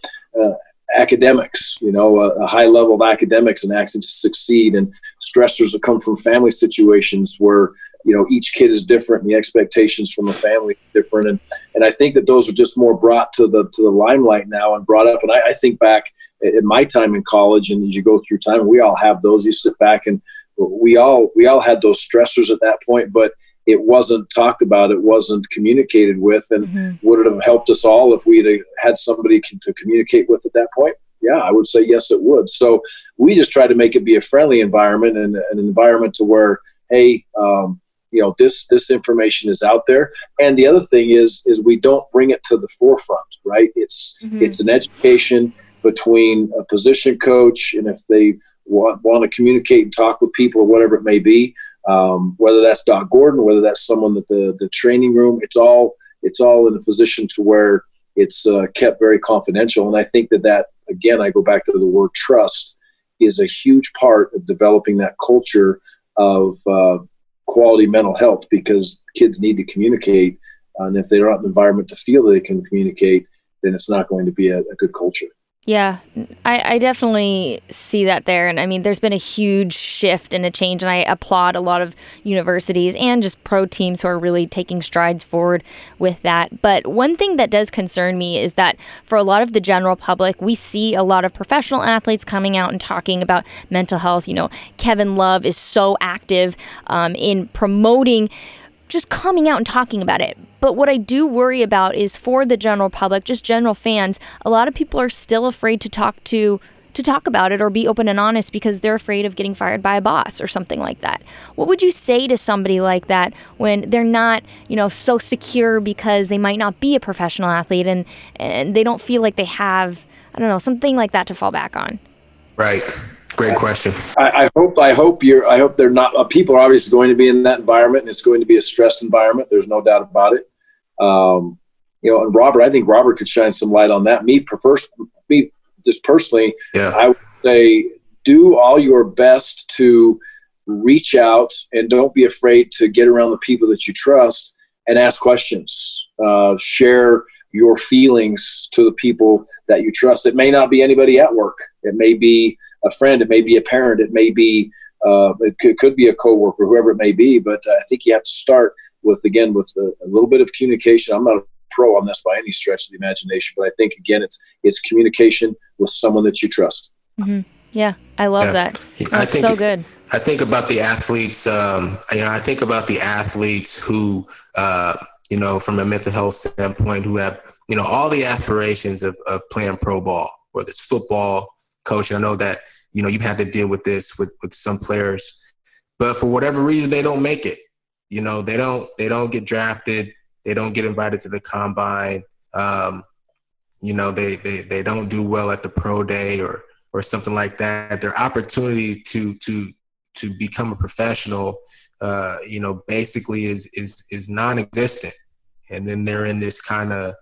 uh, academics, you know, a, a high level of academics and asking to succeed, and stressors that come from family situations where, you know, each kid is different and the expectations from a family are different. And, and I think that those are just more brought to the, to the limelight now and brought up. And I, I think back in my time in college, and as you go through time, we all have those. You sit back and we all we all had those stressors at that point, but it wasn't talked about. It wasn't communicated with. And mm-hmm. would it have helped us all if we had had somebody to communicate with at that point? Yeah, I would say yes, it would. So we just try to make it be a friendly environment and an environment to where, hey, um, you know, this this information is out there. And the other thing is is we don't bring it to the forefront, right? It's mm-hmm. it's an education between a position coach, and if they want, want to communicate and talk with people or whatever it may be, um, whether that's Doc Gordon, whether that's someone that the, the training room, it's all, it's all in a position to where it's uh, kept very confidential. And I think that that, again, I go back to the word trust, is a huge part of developing that culture of uh, quality mental health, because kids need to communicate. And if they're not in an environment to feel that they can communicate, then it's not going to be a, a good culture. Yeah, I, I definitely see that there. And I mean, there's been a huge shift and a change. And I applaud a lot of universities and just pro teams who are really taking strides forward with that. But one thing that does concern me is that for a lot of the general public, we see a lot of professional athletes coming out and talking about mental health. You know, Kevin Love is so active um, in promoting just coming out and talking about it. But what I do worry about is for the general public, just general fans, a lot of people are still afraid to talk to to talk about it or be open and honest because they're afraid of getting fired by a boss or something like that. What would you say to somebody like that when they're not, you know, so secure because they might not be a professional athlete and, and they don't feel like they have, I don't know, something like that to fall back on? Right. Great question. I, I hope I hope you're I hope they're not uh, people are obviously going to be in that environment, and it's going to be a stressed environment. There's no doubt about it. Um, you know, and Robert, I think Robert could shine some light on that. Me, first, me just personally, yeah. I would say do all your best to reach out and don't be afraid to get around the people that you trust and ask questions. Uh, share your feelings to the people that you trust. It may not be anybody at work. It may be a friend, it may be a parent, it may be, uh, it could, could be a coworker, whoever it may be. But I think you have to start with, again, with a, a little bit of communication. I'm not a pro on this by any stretch of the imagination, but I think, again, it's it's communication with someone that you trust. Mm-hmm. Yeah, I love yeah. that. That's I think, so good. I think about the athletes, um, you know, I think about the athletes who, uh, you know, from a mental health standpoint, who have, you know, all the aspirations of, of playing pro ball, whether it's football, coach. I know that, you know, you've had to deal with this with, with some players, but for whatever reason, they don't make it. You know, they don't, they don't get drafted. They don't get invited to the combine. Um, you know, they, they, they don't do well at the pro day or, or something like that. Their opportunity to, to, to become a professional, uh, you know, basically is, is, is non-existent. And then they're in this kind of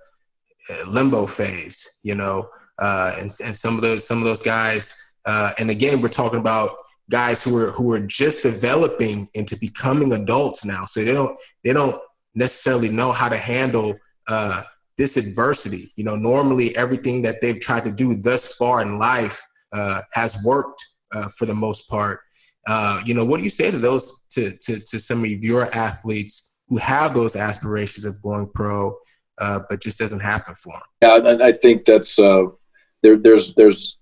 limbo phase, you know, uh, and, and some of those, some of those guys, uh, and again, we're talking about guys who are, who are just developing into becoming adults now. So they don't, they don't necessarily know how to handle, uh, this adversity. You know, normally everything that they've tried to do thus far in life, uh, has worked, uh, for the most part. Uh, you know, what do you say to those, to, to, to some of your athletes who have those aspirations of going pro, Uh, but just doesn't happen for them? Yeah, I, I think that's uh, there. There's there's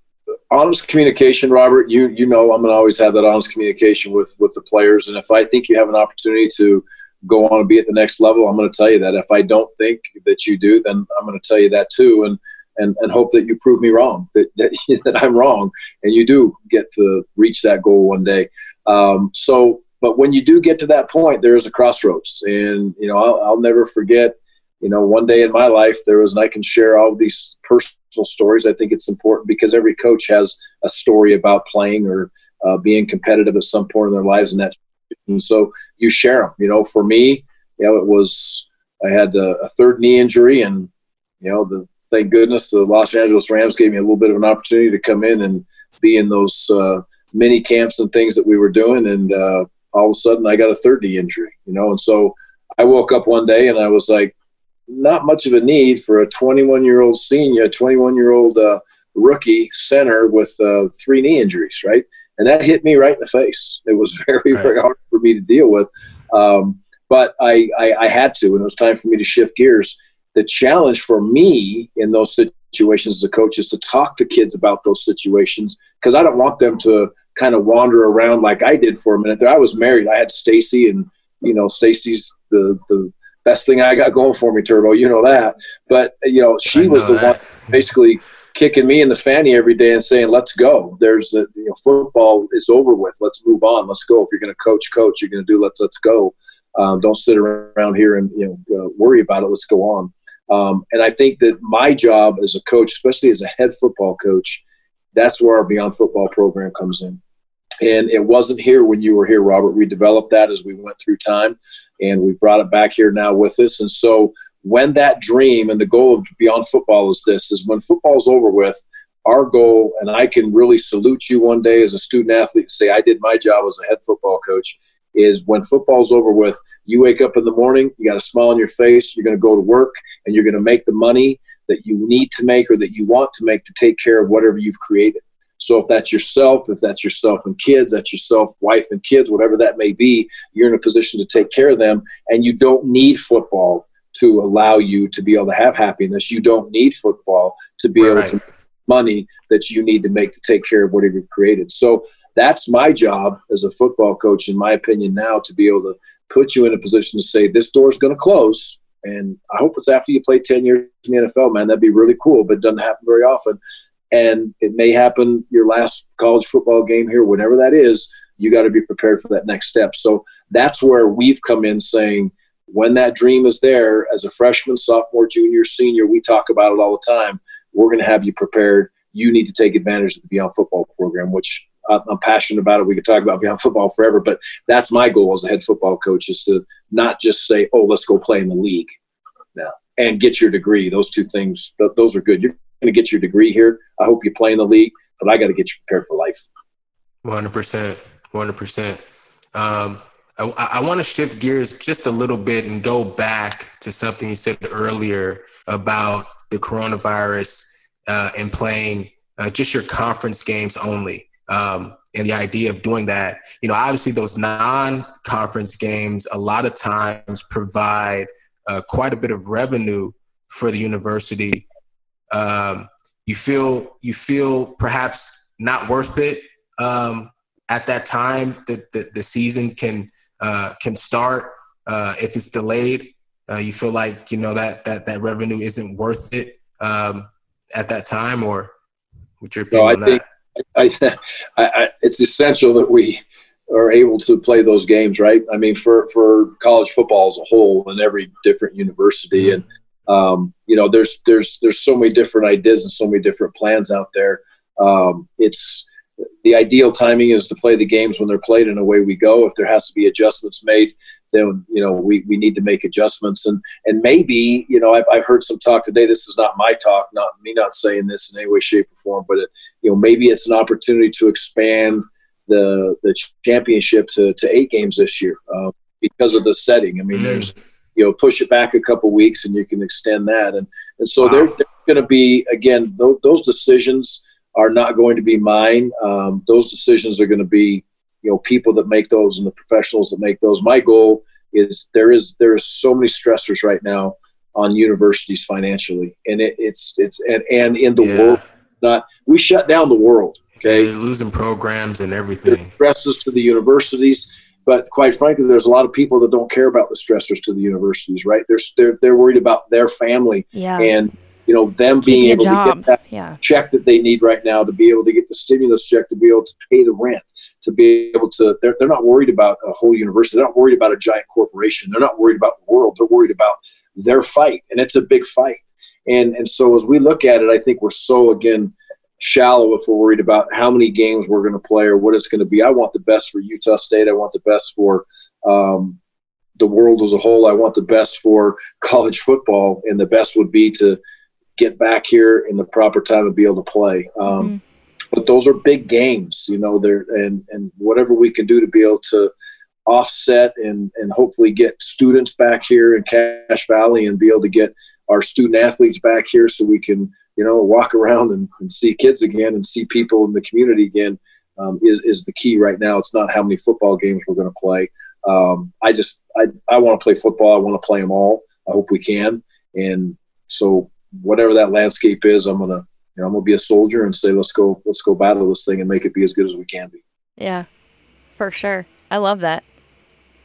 honest communication, Robert. You you know I'm gonna always have that honest communication with with the players. And if I think you have an opportunity to go on and be at the next level, I'm gonna tell you that. If I don't think that you do, then I'm gonna tell you that too, and and, and hope that you prove me wrong, that that, that I'm wrong, and you do get to reach that goal one day. Um, so, but when you do get to that point, there is a crossroads, and you know I'll, I'll never forget. You know, one day in my life, there was, and I can share all these personal stories. I think it's important because every coach has a story about playing or uh, being competitive at some point in their lives, and that, and so you share them. You know, for me, you know, it was I had a, a third knee injury, and you know, the, thank goodness the Los Angeles Rams gave me a little bit of an opportunity to come in and be in those uh, mini camps and things that we were doing, and uh, all of a sudden I got a third knee injury. You know, and so I woke up one day and I was like, not much of a need for a twenty-one-year-old senior, twenty-one-year-old uh, rookie center with uh, three knee injuries, right? And that hit me right in the face. It was very, very hard for me to deal with. Um, but I, I, I had to, and it was time for me to shift gears. The challenge for me in those situations as a coach is to talk to kids about those situations because I don't want them to kind of wander around like I did for a minute there. I was married. I had Stacy, and, you know, Stacy's the the – best thing I got going for me, Turbo, you know that. But, you know, she know was the that. one basically kicking me in the fanny every day and saying, let's go. There's the you know, football is over with. Let's move on. Let's go. If you're going to coach, coach. You're going to do let's let's go. Um, don't sit around here and, you know, uh, worry about it. Let's go on. Um, and I think that my job as a coach, especially as a head football coach, that's where our Beyond Football program comes in. And it wasn't here when you were here, Robert. We developed that as we went through time, and we brought it back here now with us. And so when that dream and the goal of Beyond Football is this, is when football's over with, our goal, and I can really salute you one day as a student athlete and say I did my job as a head football coach, is when football's over with, you wake up in the morning, you got a smile on your face, you're going to go to work, and you're going to make the money that you need to make or that you want to make to take care of whatever you've created. So if that's yourself, if that's yourself and kids, that's yourself, wife and kids, whatever that may be, you're in a position to take care of them, and you don't need football to allow you to be able to have happiness. You don't need football to be right. able to make money that you need to make to take care of whatever you've created. So that's my job as a football coach, in my opinion, now to be able to put you in a position to say this door is going to close. And I hope it's after you play ten years in the N F L, man. That'd be really cool, but it doesn't happen very often. and it may happen your last college football game here, whatever that is. You got to be prepared for that next step. So that's where we've come in saying, when that dream is there as a freshman, sophomore, junior, senior, we talk about it all the time. We're going to have you prepared. You need to take advantage of the Beyond Football program, which I'm passionate about it. We could talk about Beyond Football forever, but that's my goal as a head football coach, is to not just say, oh, let's go play in the league now and get your degree. Those two things, th- those are good. You're going to get your degree here. I hope you play in the league, but I got to get you prepared for life. one hundred percent. one hundred percent. Um, I, I want to shift gears just a little bit and go back to something you said earlier about the coronavirus uh, and playing uh, just your conference games only, um, and the idea of doing that. You know, obviously those non-conference games a lot of times provide uh, quite a bit of revenue for the university. Um, you feel you feel perhaps not worth it. Um, At that time, the, the, the season can uh, can start. Uh, if it's delayed, uh, you feel like, you know, that that that revenue isn't worth it um, at that time, or what's your opinion no, I on think, that? I, I, I, it's essential that we are able to play those games, right? I mean, for, for college football as a whole and every different university, mm-hmm. and um, you know, there's there's there's so many different ideas and so many different plans out there. Um, it's The ideal timing is to play the games when they're played, and away we go. If there has to be adjustments made, then, you know, we, we need to make adjustments. And, and maybe, you know, I've, I've heard some talk today. This is not my talk, not me not saying this in any way, shape, or form, but, it, you know, maybe it's an opportunity to expand the the championship to, to eight games this year uh, because of the setting. I mean, mm. there's, you know, push it back a couple weeks and you can extend that. And, and so wow. they're, they're going to be, again, th- those decisions – are not going to be mine. Um, those decisions are going to be, you know, people that make those and the professionals that make those. My goal is there is there is so many stressors right now on universities financially, and it, it's it's and, and in the yeah. world. Not we shut down the world. Okay, you're losing programs and everything. There's stresses to the universities, but quite frankly, there's a lot of people that don't care about the stressors to the universities. Right? They're they're they're worried about their family yeah. and. You know, them being able to get that yeah. check that they need right now, to be able to get the stimulus check, to be able to pay the rent, to be able to, they're, they're not worried about a whole university. They're not worried about a giant corporation. They're not worried about the world. They're worried about their fight. And it's a big fight. And, and so as we look at it, I think we're so, again, shallow if we're worried about how many games we're going to play or what it's going to be. I want the best for Utah State. I want the best for, um, the world as a whole. I want the best for college football, and the best would be to get back here in the proper time and be able to play. Um, mm-hmm. But those are big games, you know, they're, and, and whatever we can do to be able to offset and, and hopefully get students back here in Cache Valley and be able to get our student athletes back here so we can, you know, walk around and, and see kids again and see people in the community again um, is, is the key right now. It's not how many football games we're going to play. Um, I just, I, I want to play football. I want to play them all. I hope we can. And so, whatever that landscape is, I'm gonna, you know, I'm gonna be a soldier and say, let's go, let's go battle this thing and make it be as good as we can be. Yeah, for sure. I love that.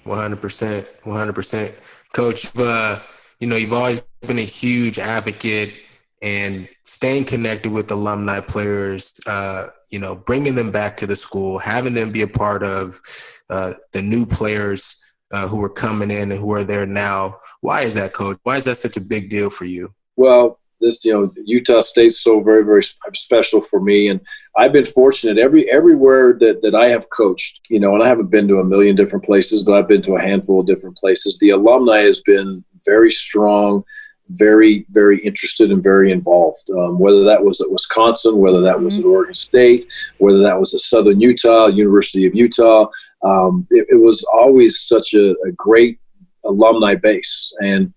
one hundred percent, one hundred percent, Coach. Uh, you know, you've always been a huge advocate and staying connected with alumni players. Uh, you know, bringing them back to the school, having them be a part of uh, the new players uh, who are coming in and who are there now. Why is that, Coach? Why is that such a big deal for you? Well, this, you know, Utah State's so very, very special for me. And I've been fortunate every everywhere that, that I have coached, you know, and I haven't been to a million different places, but I've been to a handful of different places. The alumni has been very strong, very, very interested and very involved, um, whether that was at Wisconsin, whether that was mm-hmm. at Oregon State, whether that was at Southern Utah, University of Utah. Um, it, it was always such a, a great alumni base. And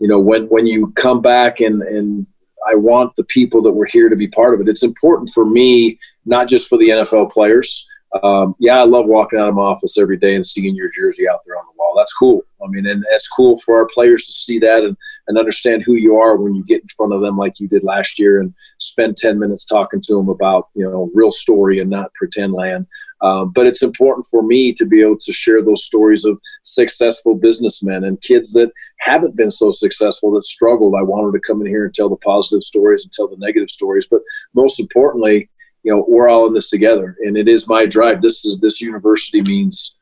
you know, when, when you come back and, and I want the people that were here to be part of it. It's important for me, not just for the N F L players. Um, yeah, I love walking out of my office every day and seeing your jersey out there on the wall. That's cool. I mean, and that's cool for our players to see that and, and understand who you are when you get in front of them like you did last year and spend ten minutes talking to them about, you know, real story and not pretend land. Uh, but it's important for me to be able to share those stories of successful businessmen and kids that haven't been so successful, that struggled. I wanted to come in here and tell the positive stories and tell the negative stories. But most importantly, you know, we're all in this together, and it is my drive. This is this university means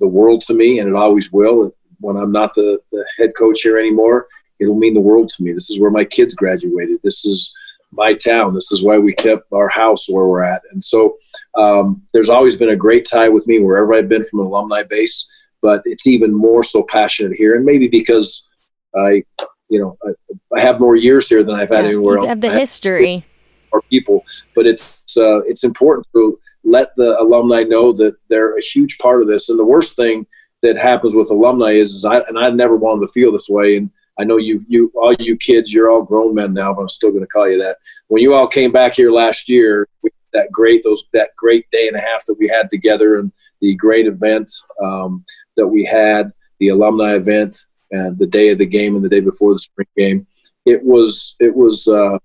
the world to me, and it always will. When I'm not the, the head coach here anymore, it'll mean the world to me. This is where my kids graduated. This is my town. This is why we kept our house where we're at. And so um, there's always been a great tie with me wherever I've been from an alumni base, but it's even more so passionate here. And maybe because I, you know, I, I have more years here than I've had yeah, anywhere else. You have the history. Or people, but it's, uh, it's important to let the alumni know that they're a huge part of this. And the worst thing that happens with alumni is, is I, and I never wanted to feel this way. And I know you, you, all you kids, you're all grown men now, but I'm still going to call you that. When you all came back here last year, we, that great, those, that great day and a half that we had together, and the great event um, that we had, the alumni event, and the day of the game and the day before the spring game, it was, it was, uh,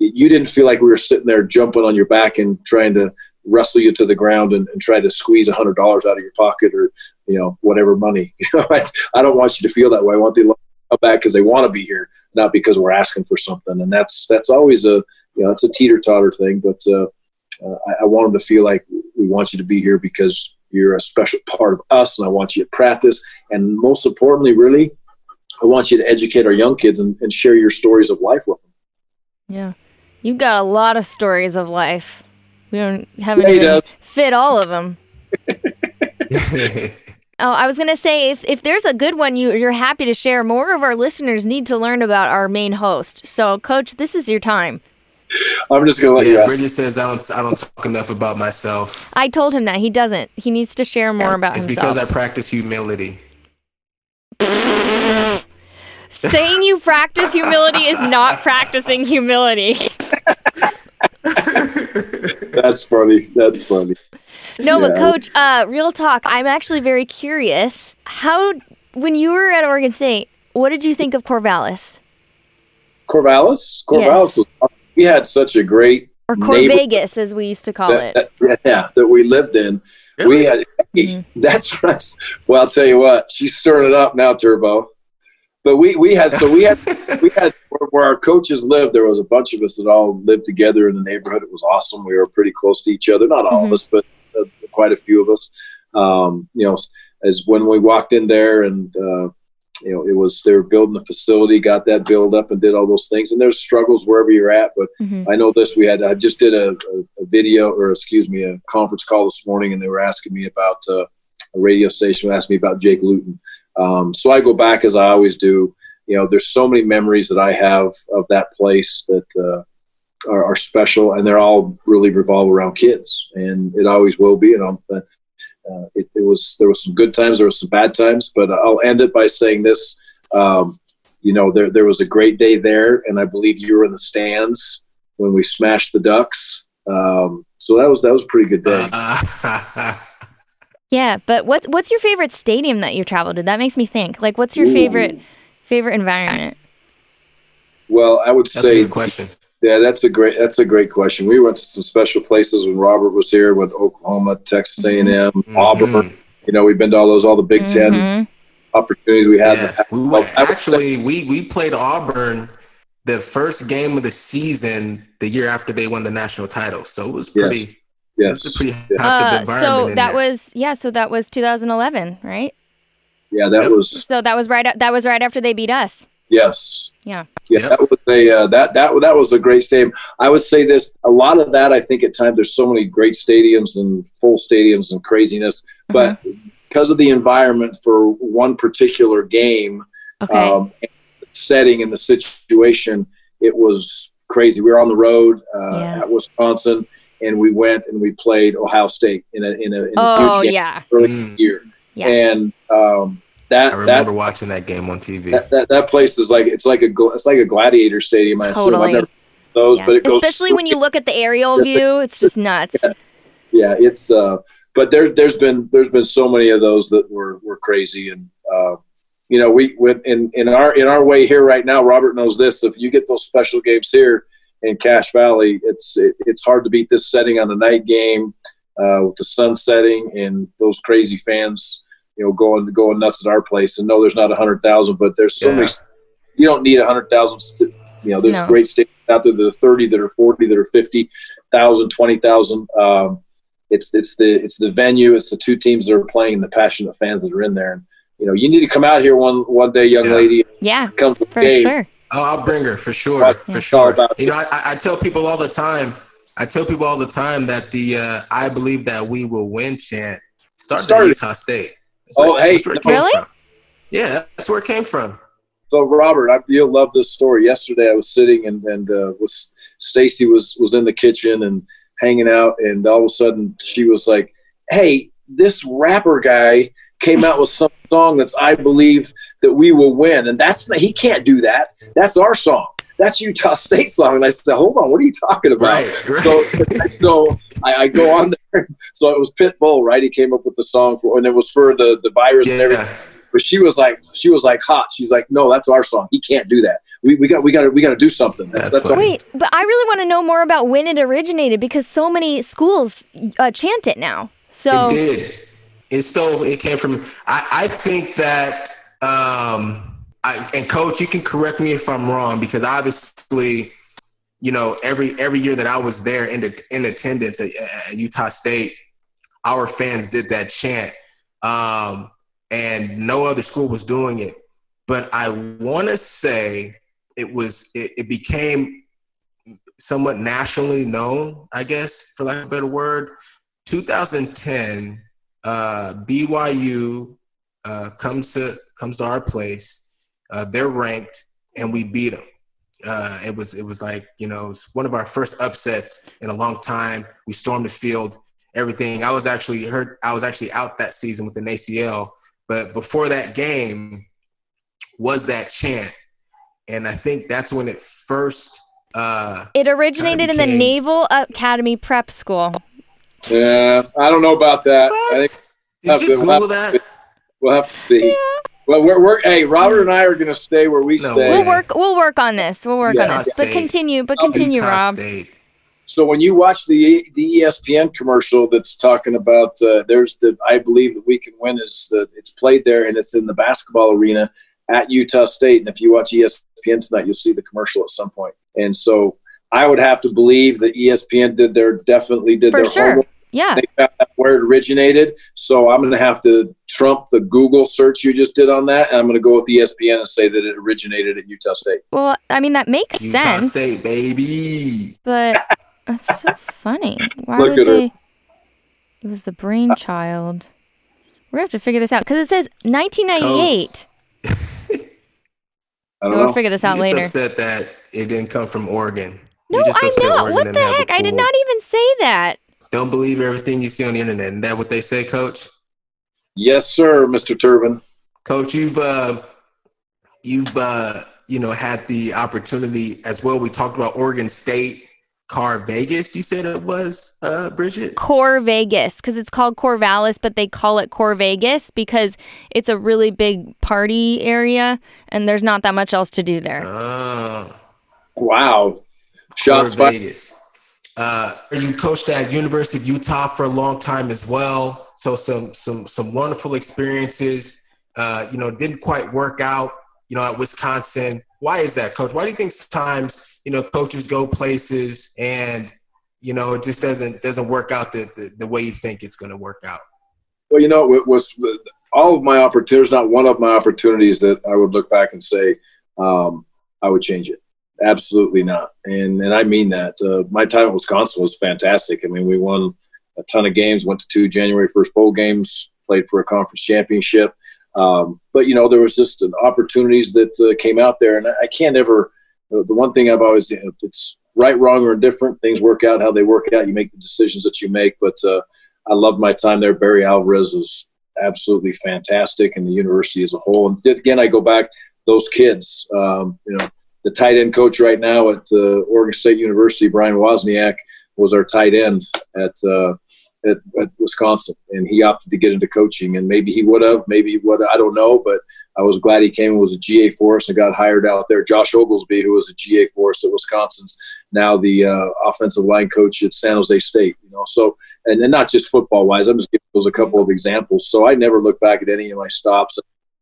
you didn't feel like we were sitting there jumping on your back and trying to wrestle you to the ground and, and try to squeeze a hundred dollars out of your pocket, or, you know, whatever money. I don't want you to feel that way. I want the back because they want to be here, not because we're asking for something. And that's that's always a, you know, it's a teeter-totter thing, but uh, uh, I, I want them to feel like we want you to be here because you're a special part of us, and I want you to practice. And most importantly, really, I want you to educate our young kids and, and share your stories of life with them. Yeah. You got a lot of stories of life. We don't haven't yeah, even fit all of them. Oh, I was going to say, if, if there's a good one you, you're happy to share, more of our listeners need to learn about our main host. So, Coach, this is your time. I'm just going to let yeah, you ask. Bridget says, I don't, I don't talk enough about myself. I told him that. He doesn't. He needs to share more about it's himself. It's because I practice humility. Saying you practice humility is not practicing humility. That's funny. That's funny. No, yeah. But Coach, uh, real talk. I'm actually very curious. How, when you were at Oregon State, what did you think of Corvallis? Corvallis? Corvallis yes. was awesome. We had such a great or Corvegas, as we used to call that, it. That, yeah, that we lived in. Really? We had. Mm-hmm. That's right. Well, I'll tell you what. She's stirring it up now, Turbo. But we, we had, so we had, we had where, where our coaches lived, there was a bunch of us that all lived together in the neighborhood. It was awesome. We were pretty close to each other. Not all mm-hmm. of us, but uh, quite a few of us. Um, you know, as when we walked in there and, uh, you know, it was, they were building the facility, got that build up and did all those things. And there's struggles wherever you're at. But mm-hmm. I know this, we had, I just did a, a, a video or excuse me, a conference call this morning, and they were asking me about uh, a radio station asked me about Jake Luton. Um, so I go back as I always do. You know, there's so many memories that I have of that place that uh, are, are special, and they're all really revolve around kids, and it always will be. And I'm, uh, it, it was there was some good times, there was some bad times, but I'll end it by saying this: um, you know, there there was a great day there, and I believe you were in the stands when we smashed the Ducks. Um, so that was that was a pretty good day. Yeah, but what's what's your favorite stadium that you traveled to? That makes me think. Like, what's your Ooh. favorite favorite environment? Well, I would that's say a good question. Yeah, that's a great that's a great question. We went to some special places when Robert was here. Went to Oklahoma, Texas A and M, mm-hmm. Auburn. You know, we've been to all those all the Big mm-hmm. Ten opportunities we had. Yeah. We well, actually, say- we we played Auburn the first game of the season the year after they won the national title. So it was pretty. Yes. Yes. Uh, so that was yeah. So that was two thousand eleven, right? Yeah, that yep. was. So that was right. That was right after they beat us. Yes. Yeah. Yeah. Yep. That was a uh, that that that was a great stadium. I would say this. A lot of that, I think, at times there's so many great stadiums and full stadiums and craziness, but mm-hmm. because of the environment for one particular game, okay. um, and the setting and the situation, it was crazy. We were on the road uh, yeah. at Wisconsin. And we went and we played Ohio State in a in a, in a oh, huge game yeah. early mm. year, yeah. and um, that I remember that, watching that game on T V. That, that, that place is like it's like a it's like a gladiator stadium. I totally. assume I've never those, yeah. but it goes especially when you look at the aerial view. It's just nuts. Yeah, yeah it's uh, but there there's been there's been so many of those that were were crazy, and uh, you know we went in in our in our way here right now. Robert knows this. If you get those special games here in Cache Valley, it's it, it's hard to beat this setting on the night game. uh, with the sun setting and those crazy fans, you know, going going nuts at our place. And no, there's not a hundred thousand, but there's so yeah. many. You don't need a hundred thousand. St- you know, there's no. great stadiums out there that are thirty, that are forty, that are fifty thousand, twenty thousand. Um, it's it's the it's the venue, it's the two teams that are playing, and the passionate fans that are in there. And you know, you need to come out here one one day, young yeah. lady. Yeah, come to for the game. Sure. Oh, I'll bring her for sure, right. for sure. You know, I, I tell people all the time. I tell people all the time that the uh, "I believe that we will win" chant started at Utah State. It's oh, like, hey, that's where it really? Came from. Yeah, that's where it came from. So, Robert, I, you'll love this story. Yesterday, I was sitting and and uh, was Stacy was was in the kitchen and hanging out, and all of a sudden she was like, "Hey, this rapper guy came out with some song that's I believe that we will win, and that's he can't do that. That's our song. That's Utah State song." And I said, "Hold on, what are you talking about?" Right, right. So, so I, I go on there. So it was Pitbull, right? He came up with the song for, and it was for the the virus yeah. and everything. But she was like, she was like hot. She's like, "No, that's our song. He can't do that. We we got we got to we got to do something." That's, that's, that's wait, but I really want to know more about when it originated because so many schools uh, chant it now. So it did. It still it came from. I I think that um I, and Coach, you can correct me if I'm wrong because obviously, you know, every every year that I was there in in attendance at, at Utah State, our fans did that chant. Um, And no other school was doing it. But I want to say it was it, it became somewhat nationally known, I guess, for lack of a better word. twenty ten, uh, B Y U uh, comes to comes to our place. Uh, they're ranked, and we beat them. Uh, it was it was like you know it was one of our first upsets in a long time. We stormed the field, everything. I was actually hurt. I was actually out that season with an A C L. But before that game was that chant. And I think that's when it first uh, – It originated became... in the Naval Academy Prep School. Yeah, I don't know about that. What? I think we'll Did you just Google that? To, we'll have to see. Yeah. Well, we're, we're hey, Robert and I are going to stay where we no, stay. We'll work We'll work on this. We'll work Utah on this. State. But continue, but continue, Utah Rob. State. So when you watch the the E S P N commercial that's talking about uh, there's the I believe that we can win is uh, it's played there and it's in the basketball arena at Utah State. And if you watch E S P N tonight, you'll see the commercial at some point. And so I would have to believe that E S P N did their definitely did For their sure. homework. Yeah, they found out where it originated. So I'm going to have to trump the Google search you just did on that, and I'm going to go with E S P N and say that it originated at Utah State. Well, I mean that makes Utah sense. Utah State, baby. But. That's so funny. Why Look would they? Her. It was the brainchild. We're going to have to figure this out because it says nineteen ninety-eight. I don't we'll know. Figure this out You're later. I'm upset that it didn't come from Oregon. No, I know. What the heck? I did not even say that. Don't believe everything you see on the internet. Isn't that what they say, Coach? Yes, sir, Mister Turbin. Coach, you've uh, you've uh, you know had the opportunity as well. We talked about Oregon State. Corvallis, you said it was, uh, Bridget? Corvallis, because it's called Corvallis, but they call it Corvallis because it's a really big party area, and there's not that much else to do there. Oh. Wow. Shots fired. Uh, you coached at University of Utah for a long time as well, so some some some wonderful experiences. Uh, you know, didn't quite work out, you know, at Wisconsin. Why is that, Coach? Why do you think sometimes you know, coaches go places and, you know, it just doesn't doesn't work out the, the, the way you think it's going to work out? Well, you know, it was all of my opportunities, not one of my opportunities that I would look back and say um, I would change it. Absolutely not. And and I mean that. Uh, my time at Wisconsin was fantastic. I mean, we won a ton of games, went to two January first bowl games, played for a conference championship. Um, but, you know, there was just an opportunities that uh, came out there, and I can't ever – the one thing I've always, it's right, wrong, or indifferent. Things work out how they work out. You make the decisions that you make. But uh, I loved my time there. Barry Alvarez is absolutely fantastic, and the university as a whole. And again, I go back those kids. Um, you know, the tight end coach right now at uh, Oregon State University, Brian Wozniak, was our tight end at, uh, at at Wisconsin, and he opted to get into coaching. And maybe he would have, maybe what I don't know, but. I was glad he came and was a G A for us and got hired out there. Josh Oglesby, who was a G A for us at Wisconsin's, now the uh, offensive line coach at San Jose State. You know, so and, and not just football-wise. I'm just giving those a couple of examples. So I never look back at any of my stops.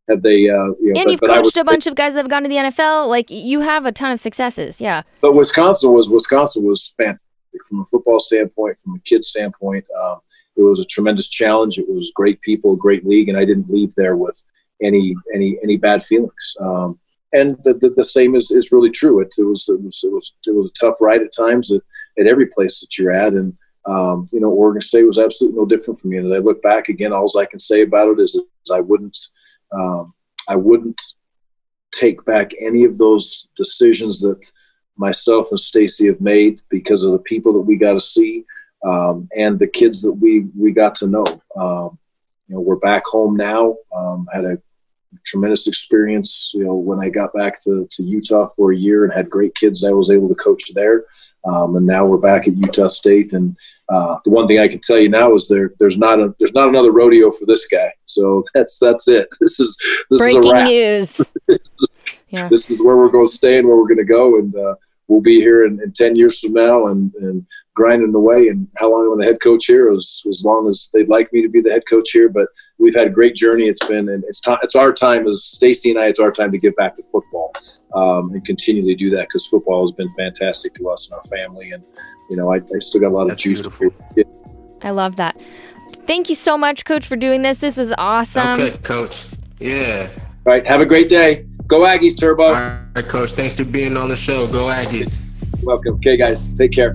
Have they? Uh, you know, and but, you've but coached would, a bunch of guys that have gone to the N F L. Like, you have a ton of successes, yeah. But Wisconsin was Wisconsin was fantastic from a football standpoint, from a kid standpoint. Um, it was a tremendous challenge. It was great people, great league, and I didn't leave there with any any any bad feelings. Um, and the, the the same is is really true. It, it was it was it was it was a tough ride at times at, at every place that you're at, and um, you know, Oregon State was absolutely no different from me. And I look back again, all I can say about it is, is I wouldn't. Um, I wouldn't take back any of those decisions that myself and Stacy have made because of the people that we got to see um, and the kids that we, we got to know. Um, you know, we're back home now. Um, I had a tremendous experience, you know, when I got back to, to Utah for a year and had great kids that I was able to coach there. Um, and now we're back at Utah State, and uh, the one thing I can tell you now is there there's not a there's not another rodeo for this guy. So that's that's it. This is this breaking is a wrap. News. this, yeah. This is where we're going to stay and where we're going to go, and uh, we'll be here in, in ten years from now and, and grinding away. And how long I'm the head coach here? As as long as they'd like me to be the head coach here. But we've had a great journey. It's been and it's time. It's our time as Stacy and I. It's our time to give back to football. Um, and continually do that because football has been fantastic to us and our family. And, you know, I, I still got a lot of That's juice. Beautiful. To I love that. Thank you so much, Coach, for doing this. This was awesome. Okay, Coach. Yeah. All right. Have a great day. Go Aggies, Turbo. All right, Coach. Thanks for being on the show. Go Aggies. You're welcome. Okay, guys. Take care.